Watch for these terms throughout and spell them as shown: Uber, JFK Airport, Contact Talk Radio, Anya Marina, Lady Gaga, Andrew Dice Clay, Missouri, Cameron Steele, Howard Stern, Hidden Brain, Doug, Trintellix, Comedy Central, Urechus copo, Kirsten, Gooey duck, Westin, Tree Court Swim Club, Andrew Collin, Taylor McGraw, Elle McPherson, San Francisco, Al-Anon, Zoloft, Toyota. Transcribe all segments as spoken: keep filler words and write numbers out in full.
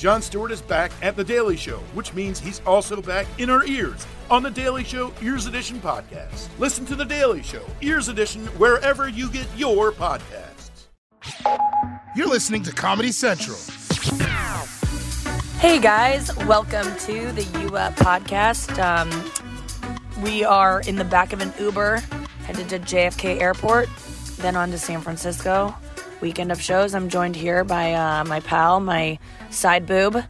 Jon Stewart is back at The Daily Show, which means he's also back in our ears on The Daily Show Ears Edition podcast. Listen to The Daily Show Ears Edition wherever you get your podcasts. You're listening to Comedy Central. Hey guys, welcome to the U Up podcast. Um, we are in the back of an Uber, headed to J F K Airport, then on to San Francisco. Weekend of shows. I'm joined here by uh, my pal, my side boob,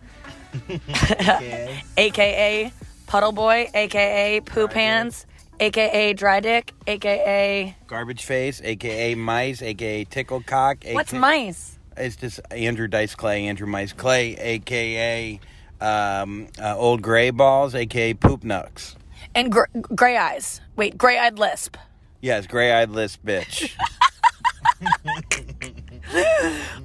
yes. A K A Puddle Boy, A K A Poo Dry Pants, dick. A K A Dry Dick, A K A Garbage Face, A K A Mice, A K A Tickled Cock. A K A What's Mice? It's just Andrew Dice Clay, Andrew Mice Clay, A K A um, uh, Old Gray Balls, A K A Poop Nucks. And gr- Gray Eyes. Wait, Gray Eyed Lisp. Yes, Gray Eyed Lisp, bitch.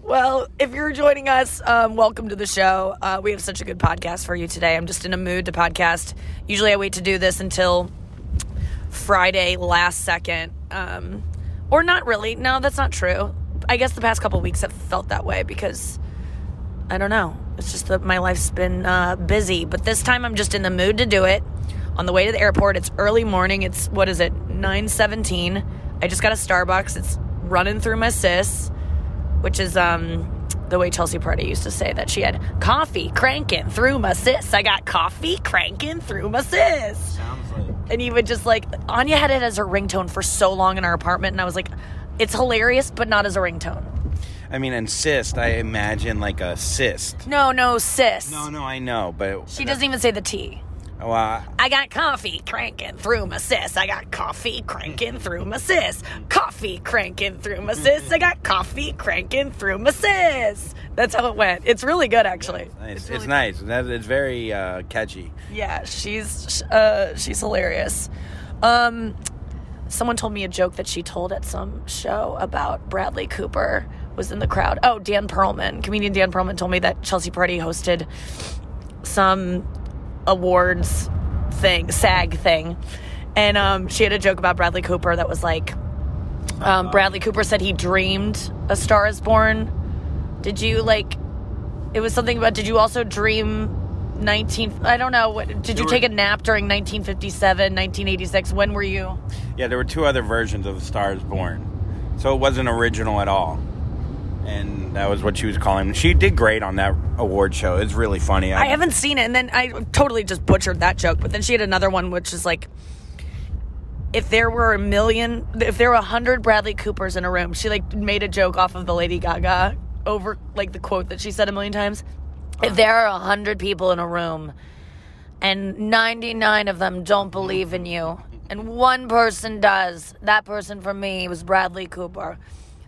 Well, if you're joining us, um, welcome to the show. Uh, we have such a good podcast for you today. I'm just in a mood to podcast. Usually I wait to do this until Friday, last second. Um, or not really. No, that's not true. I guess the past couple weeks have felt that way because, I don't know. It's just that my life's been uh, busy. But this time I'm just in the mood to do it. On the way to the airport, it's early morning. It's, what is it, nine seventeen. I just got a Starbucks. It's running through my sis, which is um, the way Chelsea Peretti used to say that she had coffee cranking through my sis. I got coffee cranking through my sis. Sounds like. And he would just like, Anya had it as her ringtone for so long in our apartment, and I was like, it's hilarious, but not as a ringtone. I mean, and cyst, I imagine like a cyst. No, no, sis. No, no, I know, but she doesn't even say the T. Oh, uh, I got coffee cranking through my sis. I got coffee cranking through my sis. Coffee cranking through my sis. I got coffee cranking through my sis. That's how it went. It's really good, actually. Yeah, it's nice. It's, really it's, nice. That, it's very uh, catchy. Yeah, she's uh, she's hilarious. Um, someone told me a joke that she told at some show about Bradley Cooper was in the crowd. Oh, Dan Perlman, comedian Dan Perlman, told me that Chelsea Peretti hosted some awards thing, SAG thing, and um, she had a joke about Bradley Cooper that was like, um, Bradley Cooper said he dreamed A Star Is Born. Did you like? It was something about. Did you also dream nineteen? I don't know. What, did you take a nap during nineteen fifty-seven, nineteen eighty-six? When were you? Yeah, there were two other versions of A Star Is Born, so it wasn't original at all. And that was what she was calling him. She did great on that award show. It's really funny. I, I haven't seen it. And then I totally just butchered that joke. But then she had another one, which is like, if there were a million, if there were a hundred Bradley Coopers in a room, she like made a joke off of the Lady Gaga over like the quote that she said a million times. Uh-huh. If there are a hundred people in a room and ninety-nine of them don't believe in you and one person does, that person for me was Bradley Cooper.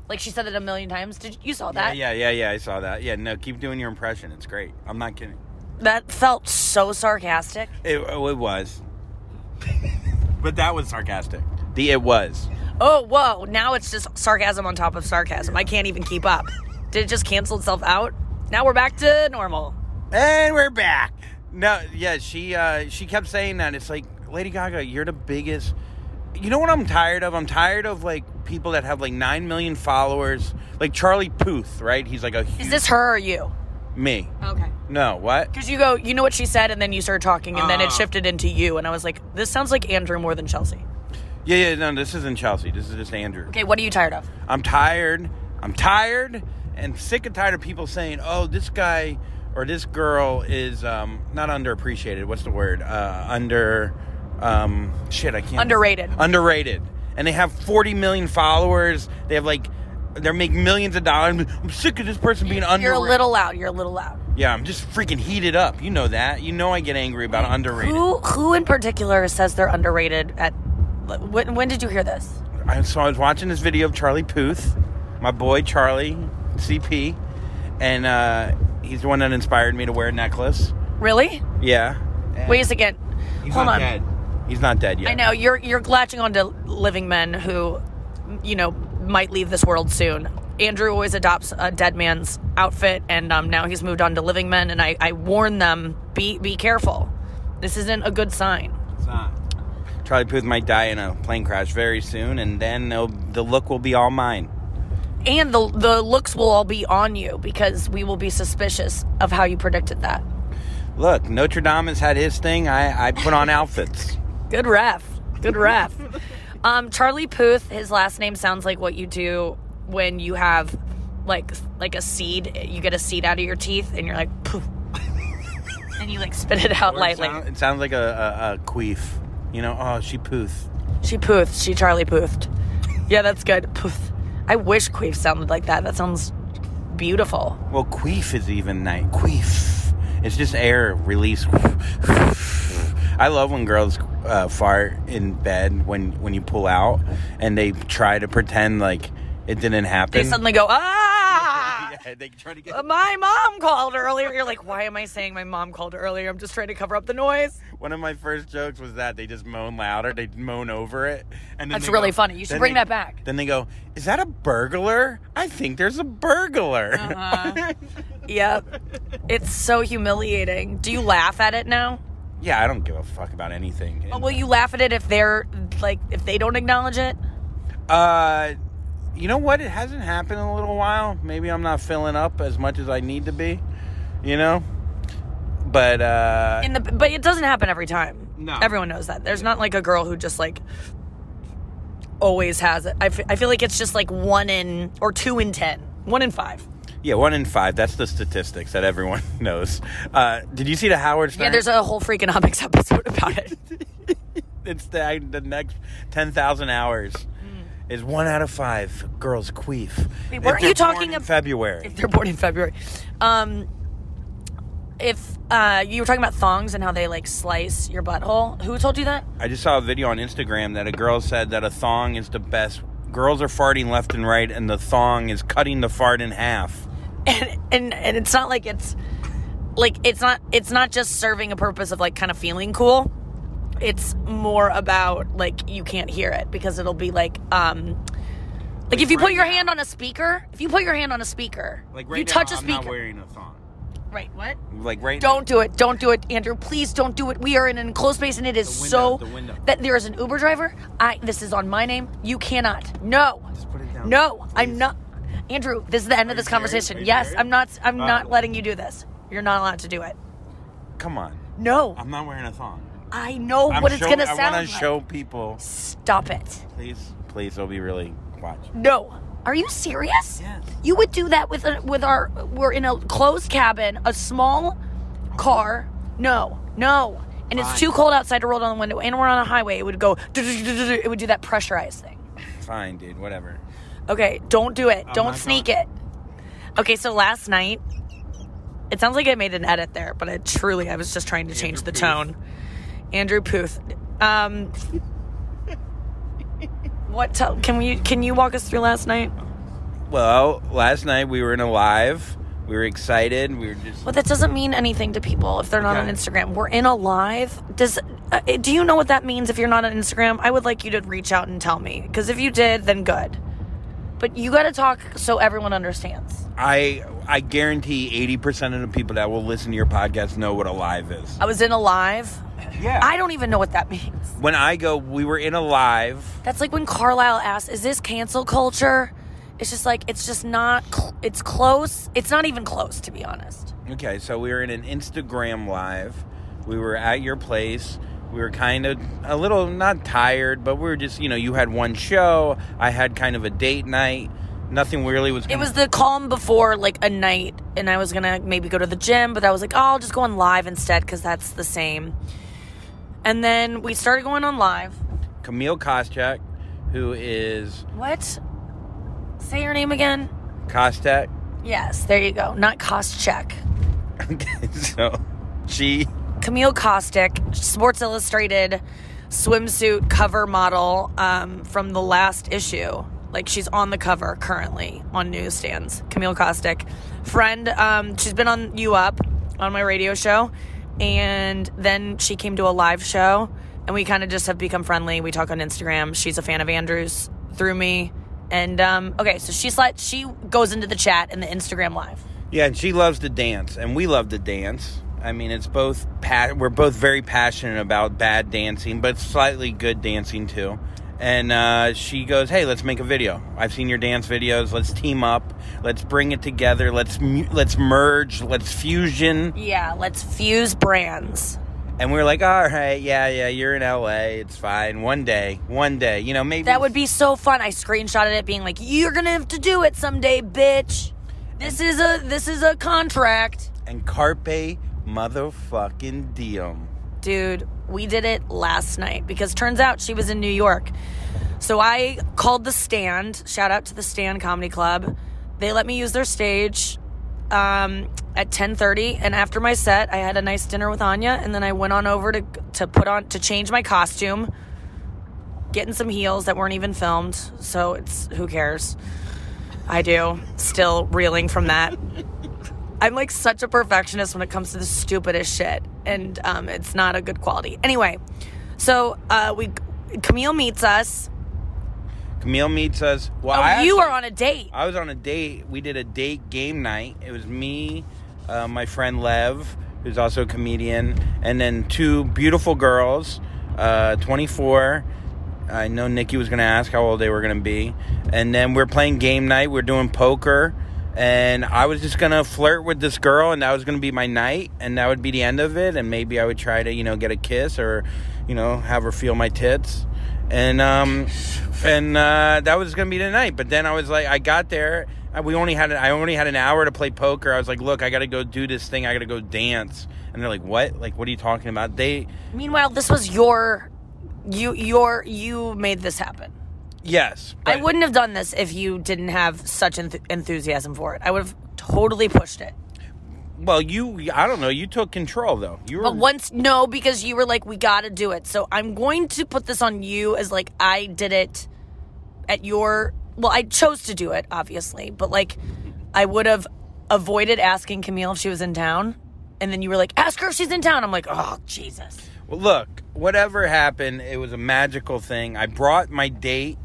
Like, she said it a million times. Did you saw that? Yeah, yeah, yeah, yeah, I saw that. Yeah, no, keep doing your impression. It's great. I'm not kidding. That felt so sarcastic. It, it was. But that was sarcastic. The it was. Oh, whoa. Now it's just sarcasm on top of sarcasm. I can't even keep up. Did it just cancel itself out? Now we're back to normal. And we're back. No, yeah, she, uh, she kept saying that. It's like, Lady Gaga, you're the biggest... You know what I'm tired of? I'm tired of, like, people that have, like, nine million followers. Like, Charlie Puth, right? He's, like, a huge... Is this her or you? Me. Okay. No, what? Because you go, you know what she said, and then you started talking, and uh, then it shifted into you, and I was like, this sounds like Andrew more than Chelsea. Yeah, yeah, no, this isn't Chelsea. This is just Andrew. Okay, what are you tired of? I'm tired. I'm tired and sick and tired of people saying, oh, this guy or this girl is um, not underappreciated. What's the word? Uh, under... Um, shit, I can't. Underrated. Underrated. And they have forty million followers. They have like, they make millions of dollars. I'm sick of this person being underrated. You're a little loud. You're a little loud. Yeah, I'm just freaking heated up. You know that. You know I get angry about underrated. Who, who in particular says they're underrated at, when, when did you hear this? I, so I was watching this video of Charlie Puth, my boy Charlie, C P, and uh, he's the one that inspired me to wear a necklace. Really? Yeah. And wait a second. He's Hold on. Dead. He's not dead yet. I know. You're you're latching on to living men who, you know, might leave this world soon. Andrew always adopts a dead man's outfit, and um, now he's moved on to living men, and I, I warn them, be be careful. This isn't a good sign. It's not. Charlie Puth might die in a plane crash very soon, and then the look will be all mine. and the the looks will all be on you because we will be suspicious of how you predicted that. Look, Notre Dame has had his thing. I, I put on outfits. Good ref. Good ref. um, Charlie Puth, his last name sounds like what you do when you have, like, like a seed. You get a seed out of your teeth, and you're like, poof. And you, like, spit it out or lightly. It, sound, it sounds like a, a, a queef. You know, oh, she poothed. She poothed. She Charlie Poothed. Yeah, that's good. Poof. I wish queef sounded like that. That sounds beautiful. Well, queef is even nice. Queef. It's just air release. I love when girls uh, fart in bed when, when you pull out and they try to pretend like it didn't happen. They suddenly go, ah! Yeah, they try to get- my mom called earlier. You're like, why am I saying my mom called earlier? I'm just trying to cover up the noise. One of my first jokes was that they just moan louder. They moan over it. And then that's really go, funny. You should bring they, that back. Then they go, is that a burglar? I think there's a burglar. Uh-huh. Yep. It's so humiliating. Do you laugh at it now? Yeah, I don't give a fuck about anything. But will you laugh at it if they're, like, if they don't acknowledge it? Uh, you know what? It hasn't happened in a little while. Maybe I'm not filling up as much as I need to be, you know? But, uh... In the, but it doesn't happen every time. No. Everyone knows that. There's not, like, a girl who just, like, always has it. I, f- I feel like it's just, like, one in, or two in ten. One in five. Yeah, one in five. That's the statistics that everyone knows. Uh, did you see the Howard Stern? Yeah, there's a whole Freakonomics episode about it. It's the, the next ten thousand hours mm. is one out of five girls queef. Wait, weren't you talking about February? If they're born in February. Um, if uh, you were talking about thongs and how they, like, slice your butthole. Who told you that? I just saw a video on Instagram that a girl said that a thong is the best. Girls are farting left and right, and the thong is cutting the fart in half. And, and and it's not like it's like it's not it's not just serving a purpose of, like, kind of feeling cool. It's more about, like, you can't hear it because it'll be like um like if you put your hand on a speaker, if you put your hand on a speaker, like right you touch now, a speaker. I'm not wearing a thong. Right, what? Like right Don't now. do it. Don't do it, Andrew. Please don't do it. We are in an enclosed space and it is window, so that there is an Uber driver. I this is on my name. You cannot. No. Just put it down. No, please. I'm not. Andrew, this is the end of this conversation. Yes, I'm not I'm not letting you do this. You're not allowed to do it. Come on. No. I'm not wearing a thong. I know what it's going to sound like. I want to show people. Stop it. Please, please, it'll be really watch. No. Are you serious? Yes. You would do that with a, with our we're in a closed cabin, a small car. No. No. And it's too cold outside to roll down the window and we're on a highway. It would go it would do that pressurized thing. Fine, dude. Whatever. Okay, don't do it. Don't sneak it. Okay, so last night, it sounds like I made an edit there, but I truly, I was just trying to change the tone. Andrew Puth. Um, what? T- can we? Can you walk us through last night? Well, last night we were in a live. We were excited. We were just. Well, that doesn't mean anything to people if they're not on Instagram. We're in a live. Does uh, do you know what that means if you're not on Instagram? I would like you to reach out and tell me, because if you did, then good. But you got to talk so everyone understands. I I guarantee eighty percent of the people that will listen to your podcast know what a live is. I was in a live? Yeah. I don't even know what that means. When I go, we were in a live. That's like when Carlisle asks, is this cancel culture? It's just like, it's just not, it's close. It's not even close, to be honest. Okay, so we were in an Instagram live. We were at your place. We were kind of a little, not tired, but we were just, you know, you had one show. I had kind of a date night. Nothing really was going to... It was the calm before, like, a night, and I was going to maybe go to the gym, but I was like, oh, I'll just go on live instead because that's the same. And then we started going on live. Camille Kostek, who is... What? Say your name again. Kostek? Yes, there you go. Not Kostek. Okay, so she... Camille Kostek, Sports Illustrated swimsuit cover model um, from the last issue. Like, she's on the cover currently on newsstands. Camille Kostek. Friend, um, she's been on You Up on my radio show. And then she came to a live show. And we kind of just have become friendly. We talk on Instagram. She's a fan of Andrew's through me. And, um, okay, so she slides, she goes into the chat in the Instagram live. Yeah, and she loves to dance. And we love to dance. I mean, it's both, pa- we're both very passionate about bad dancing, but slightly good dancing too. And uh, she goes, hey, let's make a video. I've seen your dance videos. Let's team up. Let's bring it together. Let's mu- let's merge. Let's fusion. Yeah, let's fuse brands. And we were like, all right, yeah, yeah, you're in L A. It's fine. One day. One day. You know, maybe. That would be so fun. I screenshotted it being like, you're going to have to do it someday, bitch. This is a this is a contract. And carpe motherfucking diem. Dude, we did it last night because turns out she was in New York. So I called the Stand. Shout out to the Stand Comedy Club. They let me use their stage um, at ten thirty. And after my set, I had a nice dinner with Anya. And then I went on over to to put on to change my costume, getting some heels that weren't even filmed. So it's who cares? I do. Still reeling from that. I'm like such a perfectionist when it comes to the stupidest shit. And um, it's not a good quality. Anyway, so uh, we Camille meets us. Camille meets us. Well, oh, I you actually, were on a date. I was on a date. We did a date game night. It was me, uh, my friend Lev, who's also a comedian, and then two beautiful girls, uh, twenty-four. I know Nikki was going to ask how old they were going to be. And then we're playing game night. We're doing poker. And I was just going to flirt with this girl, and that was going to be my night, and that would be the end of it, and maybe I would try to, you know, get a kiss or, you know, have her feel my tits. And um, and uh, that was going to be the night. But then I was like, I got there. We only had I only had an hour to play poker. I was like, look, I got to go do this thing. I got to go dance. And they're like, what? Like, what are you talking about? They. Meanwhile, this was your you your you made this happen. Yes. I wouldn't have done this if you didn't have such enth- enthusiasm for it. I would have totally pushed it. Well, you, I don't know. You took control, though. You were... But once, no, because you were like, we got to do it. So I'm going to put this on you as like, I did it at your, well, I chose to do it, obviously. But like, I would have avoided asking Camille if she was in town. And then you were like, ask her if she's in town. I'm like, oh, Jesus. Well, look, whatever happened, it was a magical thing. I brought my date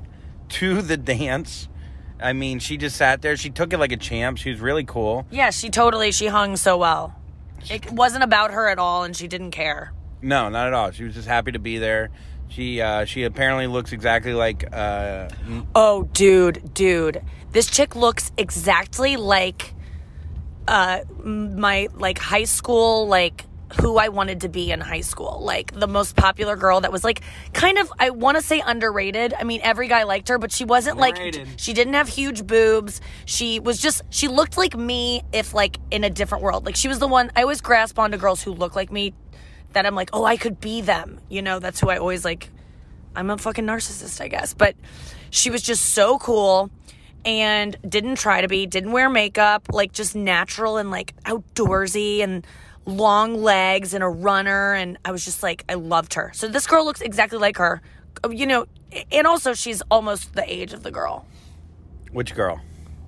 to the dance. I mean, she just sat there. She took it like a champ. She was really cool. Yeah, she totally, she hung so well. It wasn't about her at all, and she didn't care. No, not at all. She was just happy to be there. She uh, she apparently looks exactly like... Uh, oh, dude, dude. This chick looks exactly like uh, my, like, high school, like... who I wanted to be in high school. Like, the most popular girl that was, like, kind of, I want to say underrated. I mean, every guy liked her, but she wasn't, underrated. like, she didn't have huge boobs. She was just, she looked like me if, like, in a different world. Like, she was the one, I always grasp onto girls who look like me that I'm like, oh, I could be them. You know, that's who I always, like, I'm a fucking narcissist, I guess. But she was just so cool and didn't try to be, didn't wear makeup, like, just natural and, like, outdoorsy and long legs and a runner, and I was just like, I loved her. So this girl looks exactly like her, you know, and also she's almost the age of the girl. Which girl?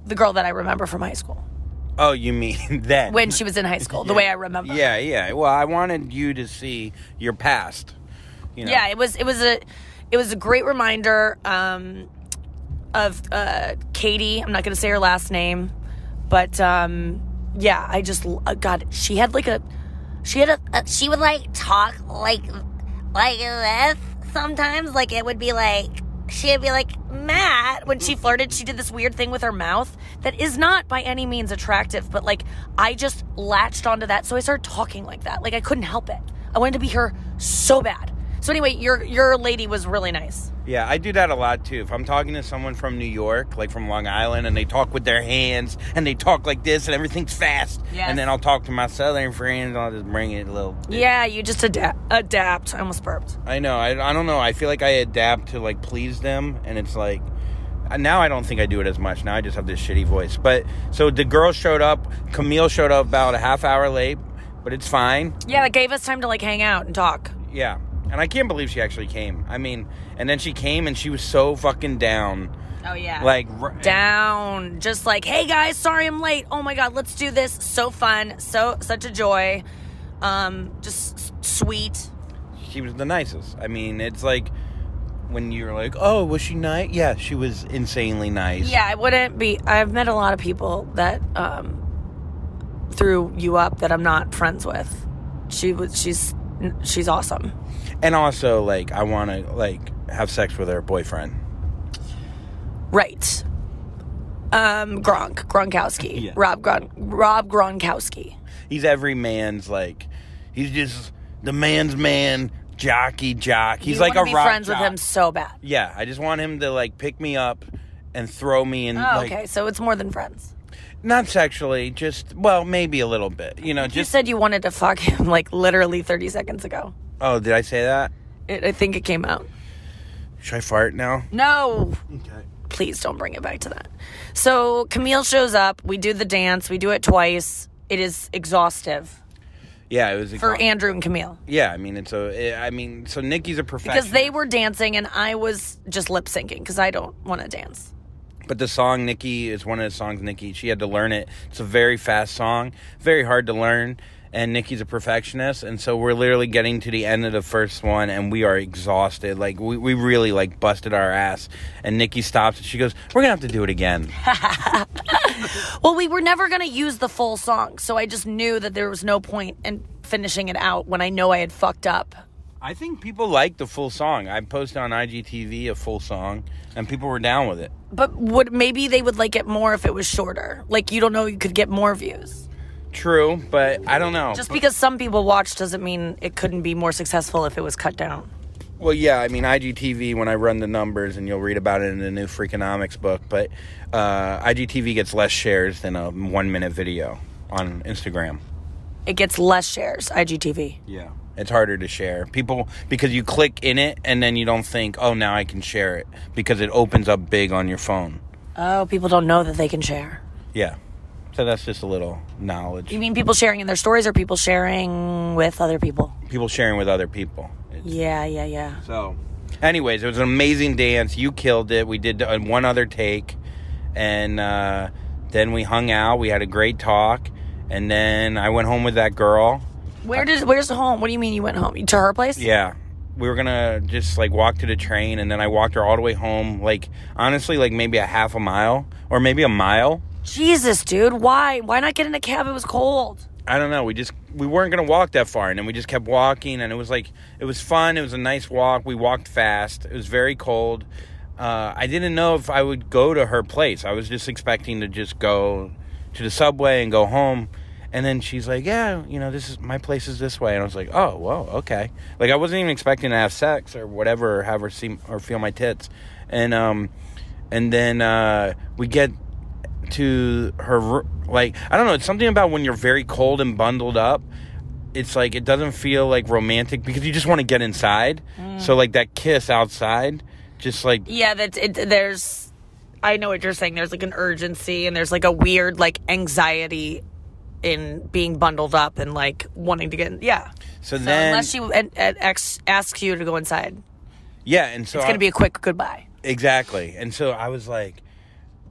The girl that I remember from high school. Oh, you mean that? When she was in high school, yeah. The way I remember. Yeah, yeah. Well, I wanted you to see your past. You know? Yeah, it was it was a it was a great reminder um, of uh, Katie. I'm not going to say her last name, but. Um, Yeah, I just uh, God. She had like a, she had a, a. She would like talk like, like this sometimes. Like it would be like she'd be like Matt when she flirted. She did this weird thing with her mouth that is not by any means attractive. But like I just latched onto that, so I started talking like that. Like I couldn't help it. I wanted to be her so bad. So anyway, your your lady was really nice. Yeah, I do that a lot, too. If I'm talking to someone from New York, like from Long Island, and they talk with their hands, and they talk like this, and everything's fast. Yes. And then I'll talk to my Southern friends, and I'll just bring it a little bit. Yeah, you just adapt. adapt. I almost burped. I know. I, I don't know. I feel like I adapt to, like, please them, and it's like... Now I don't think I do it as much. Now I just have this shitty voice. But, so the girl showed up. Camille showed up about a half hour late, but it's fine. Yeah, it gave us time to, like, hang out and talk. Yeah. And I can't believe she actually came. I mean, and then she came and she was so fucking down. Oh, yeah. Like, r- down. Just like, hey, guys, sorry I'm late. Oh, my God, let's do this. So fun. So, such a joy. Um, just sweet. She was the nicest. I mean, it's like when you're like, oh, was she nice? Yeah, she was insanely nice. Yeah, I wouldn't be. I've met a lot of people that um, threw you up that I'm not friends with. She was, she's, she's awesome. And also, like, I want to, like, have sex with her boyfriend. Right. Um, Gronk. Gronkowski. Yeah. Rob Gron- Rob Gronkowski. He's every man's, like, he's just the man's man, jockey jock. He's you like a be rock friends jock. With him so bad. Yeah, I just want him to, like, pick me up and throw me in. Oh, like, okay, so it's more than friends. Not sexually, just, well, maybe a little bit. You know, just, you said you wanted to fuck him, like, literally thirty seconds ago. Oh, did I say that? It, I think it came out. Should I fart now? No. Okay. Please don't bring it back to that. So Camille shows up. We do the dance. We do it twice. It is exhaustive. Yeah, it was exhaustive. For Andrew and Camille. Yeah, I mean, it's a, it, I mean, so Nikki's a professional. Because they were dancing and I was just lip syncing because I don't want to dance. But the song Nikki is one of the songs Nikki, she had to learn it. It's a very fast song, very hard to learn. And Nikki's a perfectionist, and so we're literally getting to the end of the first one, and we are exhausted. Like, we, we really, like, busted our ass. And Nikki stops, and she goes, we're going to have to do it again. Well, we were never going to use the full song, so I just knew that there was no point in finishing it out when I know I had fucked up. I think people like the full song. I posted on I G T V a full song, and people were down with it. But would maybe they would like it more if it was shorter. Like, you don't know, you could get more views. True, but I don't know. Just because some people watch doesn't mean it couldn't be more successful if it was cut down. Well, yeah, I mean, I G T V, when I run the numbers, and you'll read about it in the new Freakonomics book, but uh, I G T V gets less shares than a one-minute video on Instagram. It gets less shares, I G T V. Yeah, it's harder to share. People, because you click in it, and then you don't think, oh, now I can share it, because it opens up big on your phone. Oh, people don't know that they can share. Yeah. So that's just a little knowledge. You mean people sharing in their stories or people sharing with other people? People sharing with other people. It's, yeah, yeah, yeah. So, anyways, it was an amazing dance. You killed it. We did one other take. And uh, then we hung out. We had a great talk. And then I went home with that girl. Where did? Where's home? What do you mean you went home? To her place? Yeah. We were going to just, like, walk to the train. And then I walked her all the way home. Like, honestly, like, maybe a half a mile. Or maybe a mile. Jesus, dude, why? Why not get in a cab? It was cold. I don't know. We just we weren't going to walk that far, and then we just kept walking, and it was like, it was fun. It was a nice walk. We walked fast. It was very cold. Uh, I didn't know if I would go to her place. I was just expecting to just go to the subway and go home, and then she's like, yeah, you know, this is my place is this way, and I was like, oh, whoa, okay. Like, I wasn't even expecting to have sex or whatever or have her see or feel my tits, and, um, and then uh, we get to her, like, I don't know, it's something about when you're very cold and bundled up, it's like it doesn't feel like romantic because you just want to get inside. Mm. So like that kiss outside, just like, yeah, that's it. There's, I know what you're saying, there's like an urgency and there's like a weird like anxiety in being bundled up and like wanting to get in. Yeah, so, so then unless she and, and asks you to go inside, yeah, and so it's gonna I, be a quick goodbye. Exactly. And so I was like,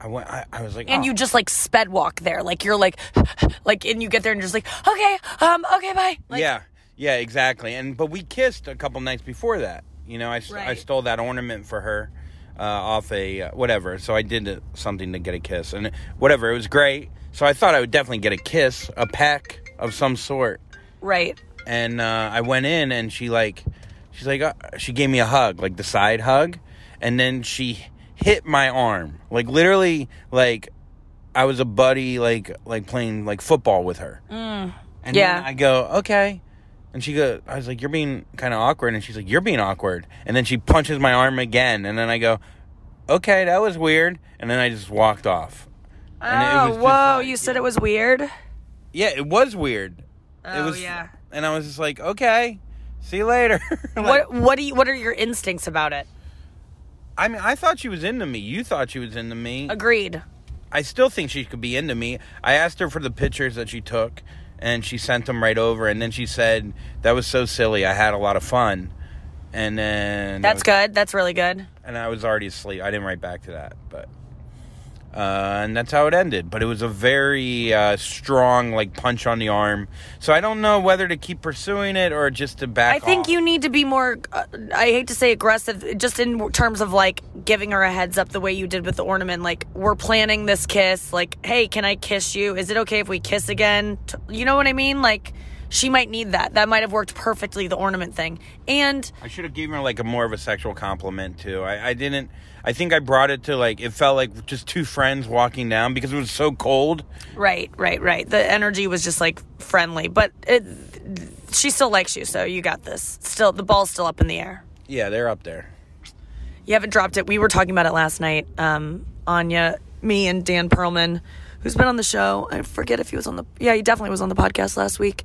I went. I, I was like, and oh. You just like sped walk there, like you're like, like, and you get there and you're just like, okay, um, okay, bye. Like, yeah, yeah, exactly. And but we kissed a couple nights before that. You know, I right. I stole that ornament for her, uh, off a uh, whatever. So I did something to get a kiss and whatever. It was great. So I thought I would definitely get a kiss, a peck of some sort. Right. And uh, I went in and she like, she's like, uh, she gave me a hug, like the side hug, and then she hit my arm, like literally, like I was a buddy, like like playing like football with her. Mm, and yeah. Then I go, okay, and she goes, I was like, you're being kind of awkward, and she's like, you're being awkward, and then she punches my arm again, and then I go, okay, that was weird, and then I just walked off. Oh, and it was whoa! Like, you said it was weird. Yeah, it was weird. Oh, it was, yeah. And I was just like, okay, see you later. Like, what what do you, what are your instincts about it? I mean, I thought she was into me. You thought she was into me. Agreed. I still think she could be into me. I asked her for the pictures that she took, and she sent them right over. And then she said, that was so silly. I had a lot of fun. And then... That's was, good. That's really good. And I was already asleep. I didn't write back to that. But uh, and that's how it ended. But it was a very uh, strong, like, punch on the arm. So I don't know whether to keep pursuing it or just to back off. I think off. You need to be more, uh, I hate to say aggressive, just in terms of, like, giving her a heads up the way you did with the ornament. Like, we're planning this kiss. Like, hey, can I kiss you? Is it okay if we kiss again? You know what I mean? Like, She might need that. That might have worked perfectly, the ornament thing. And I should have given her like a more of a sexual compliment too. I, I didn't. I think I brought it to like, it felt like just two friends walking down because it was so cold. Right, right, right. The energy was just like friendly, but it, she still likes you, so you got this. Still, the ball's still up in the air. Yeah, they're up there. You haven't dropped it. We were talking about it last night. Um, Anya, me, and Dan Perlman, who's been on the show. I forget if he was on the... Yeah, he definitely was on the podcast last week.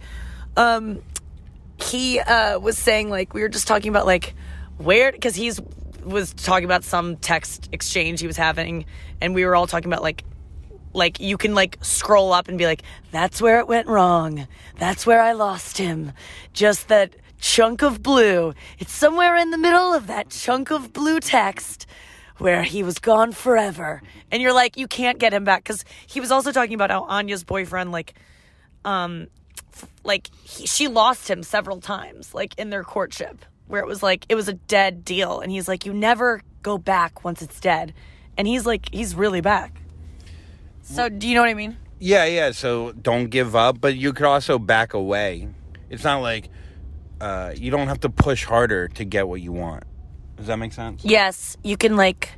Um, he uh, was saying, like, we were just talking about, like, where... Because he's was talking about some text exchange he was having, and we were all talking about, like, like you can, like, scroll up and be like, that's where it went wrong. That's where I lost him. Just that chunk of blue. It's somewhere in the middle of that chunk of blue text where he was gone forever. And you're like, you can't get him back. Because he was also talking about how Anya's boyfriend, like, um, f- like he, she lost him several times, like, in their courtship. Where it was, like, it was a dead deal. And he's like, you never go back once it's dead. And he's like, he's really back. So, do you know what I mean? Yeah, yeah. So, don't give up. But you could also back away. It's not like, uh, you don't have to push harder to get what you want. Does that make sense? Yes. You can, like,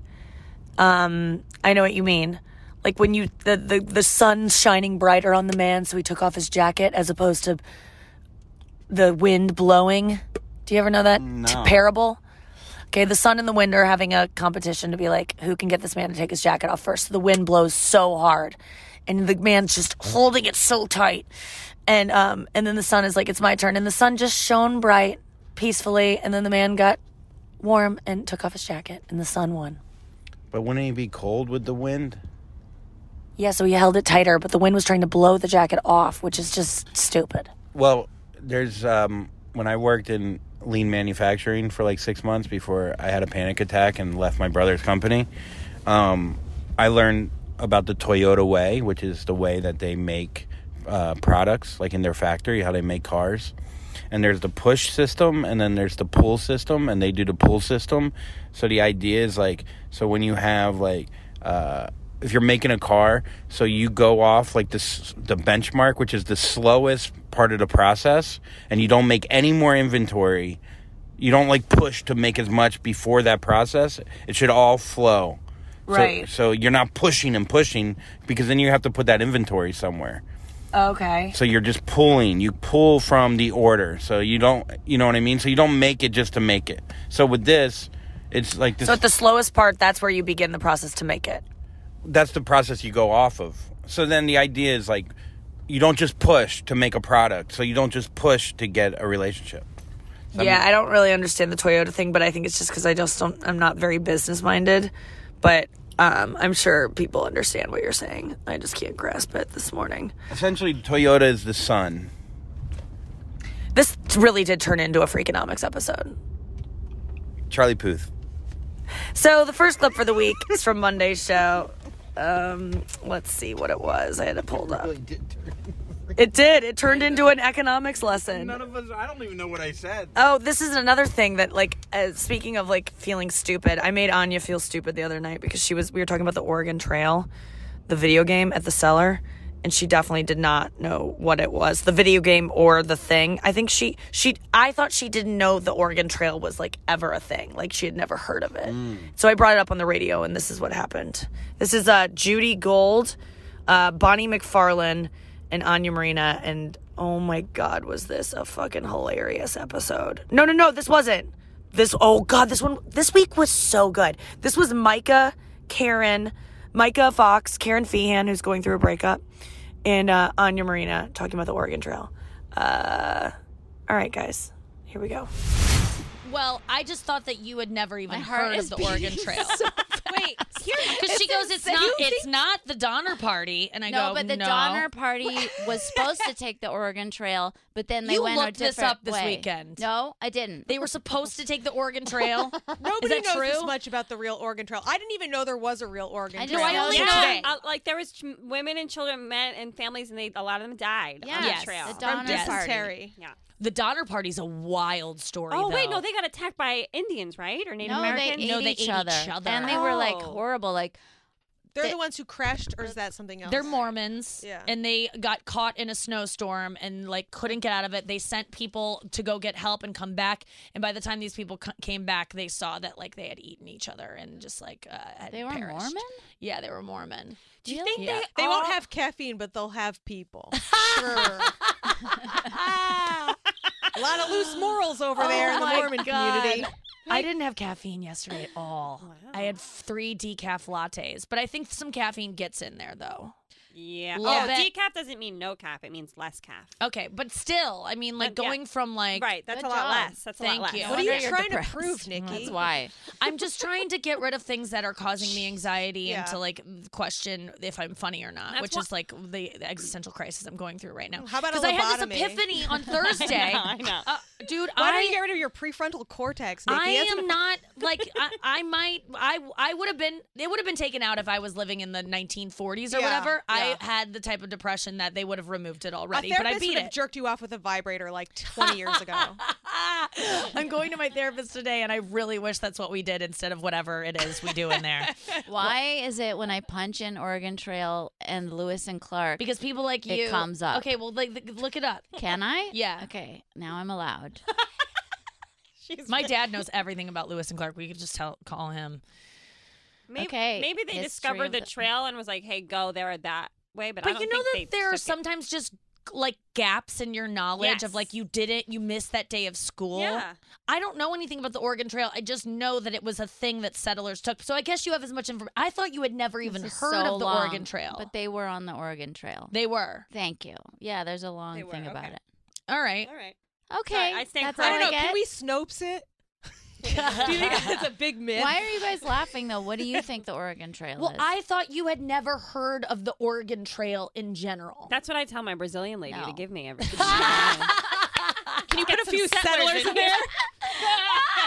um, I know what you mean. Like, when you, the, the, the sun's shining brighter on the man, so he took off his jacket, as opposed to the wind blowing. Do you ever know that? No. T- parable? Okay, the sun and the wind are having a competition to be like, who can get this man to take his jacket off first? The wind blows so hard, and the man's just holding it so tight. And, um, and then the sun is like, it's my turn. And the sun just shone bright, peacefully, and then the man got warm and took off his jacket, and the sun won. But wouldn't he be cold with the wind? Yeah, so he held it tighter, but the wind was trying to blow the jacket off, which is just stupid. Well, there's um, when I worked in lean manufacturing for like six months before I had a panic attack and left my brother's company, um, I learned about the Toyota way, which is the way that they make uh, products, like in their factory, how they make cars. And there's the push system, and then there's the pull system, and they do the pull system. So the idea is, like, so when you have, like, uh, if you're making a car, so you go off, like, this, the benchmark, which is the slowest part of the process, and you don't make any more inventory. You don't, like, push to make as much before that process. It should all flow. Right. So, so you're not pushing and pushing, because then you have to put that inventory somewhere. Okay. So you're just pulling. You pull from the order. So you don't, you know what I mean? So you don't make it just to make it. So with this, it's like this. So at the slowest part, that's where you begin the process to make it. That's the process you go off of. So then the idea is, like, you don't just push to make a product. So you don't just push to get a relationship. So yeah, I mean, I don't really understand the Toyota thing, but I think it's just because I just don't, I'm not very business minded. But Um, I'm sure people understand what you're saying. I just can't grasp it this morning. Essentially, Toyota is the sun. This really did turn into a Freakonomics episode. Charlie Puth. So the first clip for the week is from Monday's show. Um, let's see what it was. I had it pulled up. It really did turn into It did. It turned into an economics lesson. None of us, I don't even know what I said. Oh, this is another thing that, like, uh, speaking of, like, feeling stupid, I made Anya feel stupid the other night because she was, we were talking about the Oregon Trail, the video game at the Cellar, and she definitely did not know what it was, the video game or the thing. I think she, she, I thought she didn't know the Oregon Trail was, like, ever a thing. Like, she had never heard of it. Mm. So I brought it up on the radio, and this is what happened. This is uh, Judy Gold, uh, Bonnie McFarlane, and Anya Marina, and oh my god, was this a fucking hilarious episode. No, no, no, this wasn't. This, oh god, this one, this week was so good. This was Micah, Karen, Micah Fox, Karen Feehan, who's going through a breakup, and uh, Anya Marina talking about the Oregon Trail. Uh, all right, guys, here we go. Well, I just thought that you had never even heard of the Oregon Trail. So wait, because she goes, it's not, it's not the Donner Party, and I no, go, no. but the no. Donner Party was supposed to take the Oregon Trail, but then they you went a different way. You looked this up this weekend. No, I didn't. They were supposed to take the Oregon Trail. Nobody knows true? This much about the real Oregon Trail. I didn't even know there was a real Oregon I Trail. No, I only yeah. know uh, like there was ch- women and children, men and families, and they a lot of them dyed yes. on yes. the trail. The Donner From yes. Party. Yeah. The Donner Party's a wild story, Oh, though. wait, no, they got attacked by Indians, right? Or Native no, Americans? They no, they ate each other. Each other. And they oh. were, like, horrible, like, They're they, the ones who crashed, or is that something else? They're Mormons, yeah. And they got caught in a snowstorm and like couldn't get out of it. They sent people to go get help and come back, and by the time these people c came back, they saw that like they had eaten each other and just like uh, had they were perished. Mormon? Yeah, they were Mormon. Do you really? think yeah. they, they all... won't have caffeine, but they'll have people? Sure. A lot of loose morals over oh there in the Mormon God. community. I didn't have caffeine yesterday at all. Wow. I had three decaf lattes, but I think some caffeine gets in there, though. Yeah. Oh, decaf doesn't mean no cap. It means less calf. Okay, but still, I mean, like, um, going yeah. from, like... Right, that's a lot job. less. That's a Thank lot less. You. What are you trying depressed. to prove, Nikki? That's why. I'm just trying to get rid of things that are causing me anxiety yeah. and to, like, question if I'm funny or not, that's which is, like, the, the existential crisis I'm going through right now. How about a lobotomy? Because I had this epiphany on Thursday. I know, I know. Uh, dude, why I... Why don't you get rid of your prefrontal cortex, Nikki? I am not, like, I, I might... I I would have been... It would have been taken out if I was living in the nineteen forties or yeah. whatever. I I had the type of depression that they would have removed it already, but I beat it. A therapist would have jerked you off with a vibrator like twenty years ago. I'm going to my therapist today, and I really wish that's what we did instead of whatever it is we do in there. Why well, is it when I punch in Oregon Trail and Lewis and Clark? Because people like you. It comes up. Okay, well, like, look it up. Can I? Yeah. Okay, now I'm allowed. She's my dad knows everything about Lewis and Clark. We could just tell, call him. Maybe, okay. Maybe they History discovered the, the trail and was like, "Hey, go there that way." But, but I don't you know think that there are sometimes it. just like gaps in your knowledge yes. of like you didn't, you missed that day of school. Yeah. I don't know anything about the Oregon Trail. I just know that it was a thing that settlers took. So I guess you have as much information. I thought you had never even heard so of the long, Oregon Trail, but they were on the Oregon Trail. They were. Thank you. Yeah, there's a long were, thing okay. about it. All right. All right. Okay. Sorry, I stand. That's all I don't I know. Get. Can we Snopes it? Do you think that's a big myth? Why are you guys laughing, though? What do you think the Oregon Trail well, is? Well, I thought you had never heard of the Oregon Trail in general. That's what I tell my Brazilian lady no. to give me every time. Can you Get put a few settlers, settlers in there?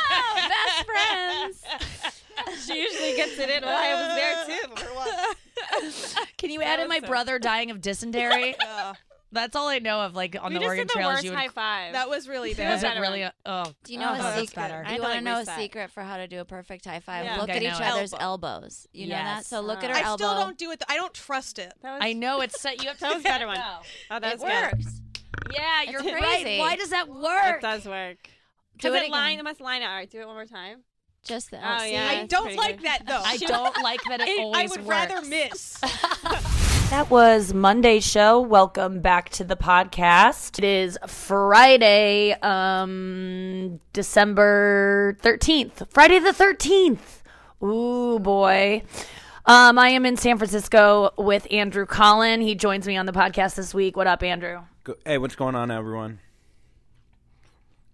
Oh, best friends. She usually gets it in when I was there, too. Can you that add in my so brother dying of dysentery? uh. That's all I know of, like, on we the Oregon Trail. You would... high five. That was really bad. Was it really? A... Oh, do you know oh, a secret? That's better. You want to like know reset. a secret for how to do a perfect high five? Yeah. Look at each other's Elbow. elbows. You yes. know that. So look uh, at her I elbow. I still don't do it. I don't trust it. Was... I know it's. So... You have to. That was a better one. No. Oh, that works. Yeah, it's you're crazy. Right. Why does that work? It does work. Do it, it line. It must line up. All right, do it one more time. Just the. Oh yeah. I don't like that though. I don't like that. It always works. I would rather miss. That was Monday's show. Welcome back to the podcast. It is Friday, um, December thirteenth. Friday the thirteenth. Ooh, boy. Um, I am in San Francisco with Andrew Collin. He joins me on the podcast this week. What up, Andrew? Hey, what's going on, everyone?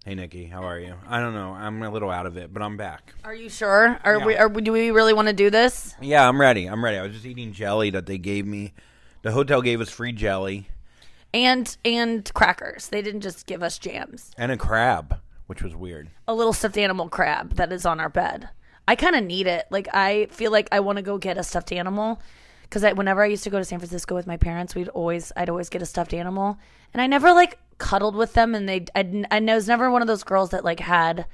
Hey, Nikki, how are you? I don't know. I'm a little out of it, but I'm back. Are you sure? Are yeah. we? Are, do we really want to do this? Yeah, I'm ready. I'm ready. I was just eating jelly that they gave me. The hotel gave us free jelly. And and crackers. They didn't just give us jams. And a crab, which was weird. A little stuffed animal crab that is on our bed. I kind of need it. Like, I feel like I want to go get a stuffed animal. Because I, whenever I used to go to San Francisco with my parents, we'd always, I'd always get a stuffed animal. And I never, like, cuddled with them. And they, I'd, I was never one of those girls that, like, had...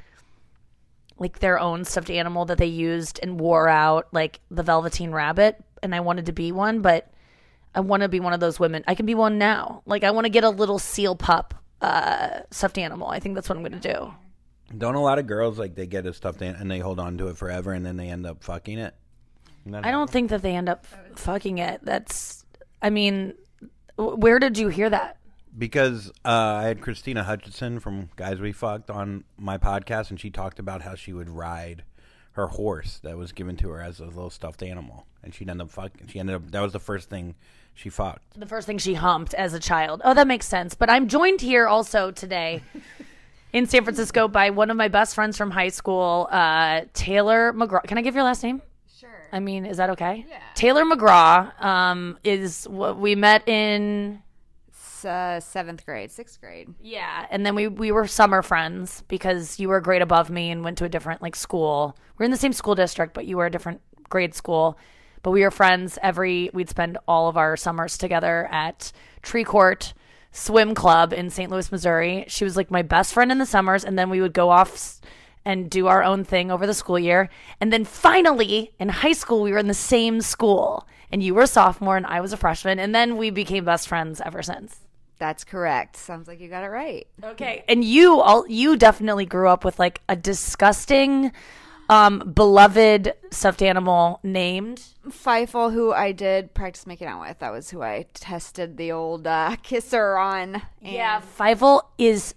like their own stuffed animal that they used and wore out, like the Velveteen Rabbit. And I wanted to be one, but I want to be one of those women. I can be one now. Like, I want to get a little seal pup uh, stuffed animal. I think that's what I'm going to do. Don't a lot of girls, like, they get a stuffed animal and they hold on to it forever and then they end up fucking it? I don't think that they end up fucking it. That's, I mean, where did you hear that? Because uh, I had Christina Hutchinson from Guys We Fucked on my podcast, and she talked about how she would ride her horse that was given to her as a little stuffed animal, and she'd end up fucking. She ended up. That was the first thing she fucked. The first thing she humped as a child. Oh, that makes sense. But I'm joined here also today in San Francisco by one of my best friends from high school, uh, Taylor McGraw. Can I give your last name? Sure. I mean, is that okay? Yeah. Taylor McGraw um, is what we met in. Uh, seventh grade, sixth grade. Yeah, and then we we were summer friends because you were a grade above me and went to a different like school. We're in the same school district, but you were a different grade school. But we were friends. Every we'd spend all of our summers together at Tree Court Swim Club in Saint Louis, Missouri. She was like my best friend in the summers, and then we would go off and do our own thing over the school year. And then finally, in high school, we were in the same school. And you were a sophomore and I was a freshman. And then we became best friends ever since. That's correct. Sounds like you got it right. Okay. And you all, you definitely grew up with like a disgusting, um, beloved stuffed animal named Fievel, who I did practice making out with. That was who I tested the old uh, kisser on. And yeah. Fievel is,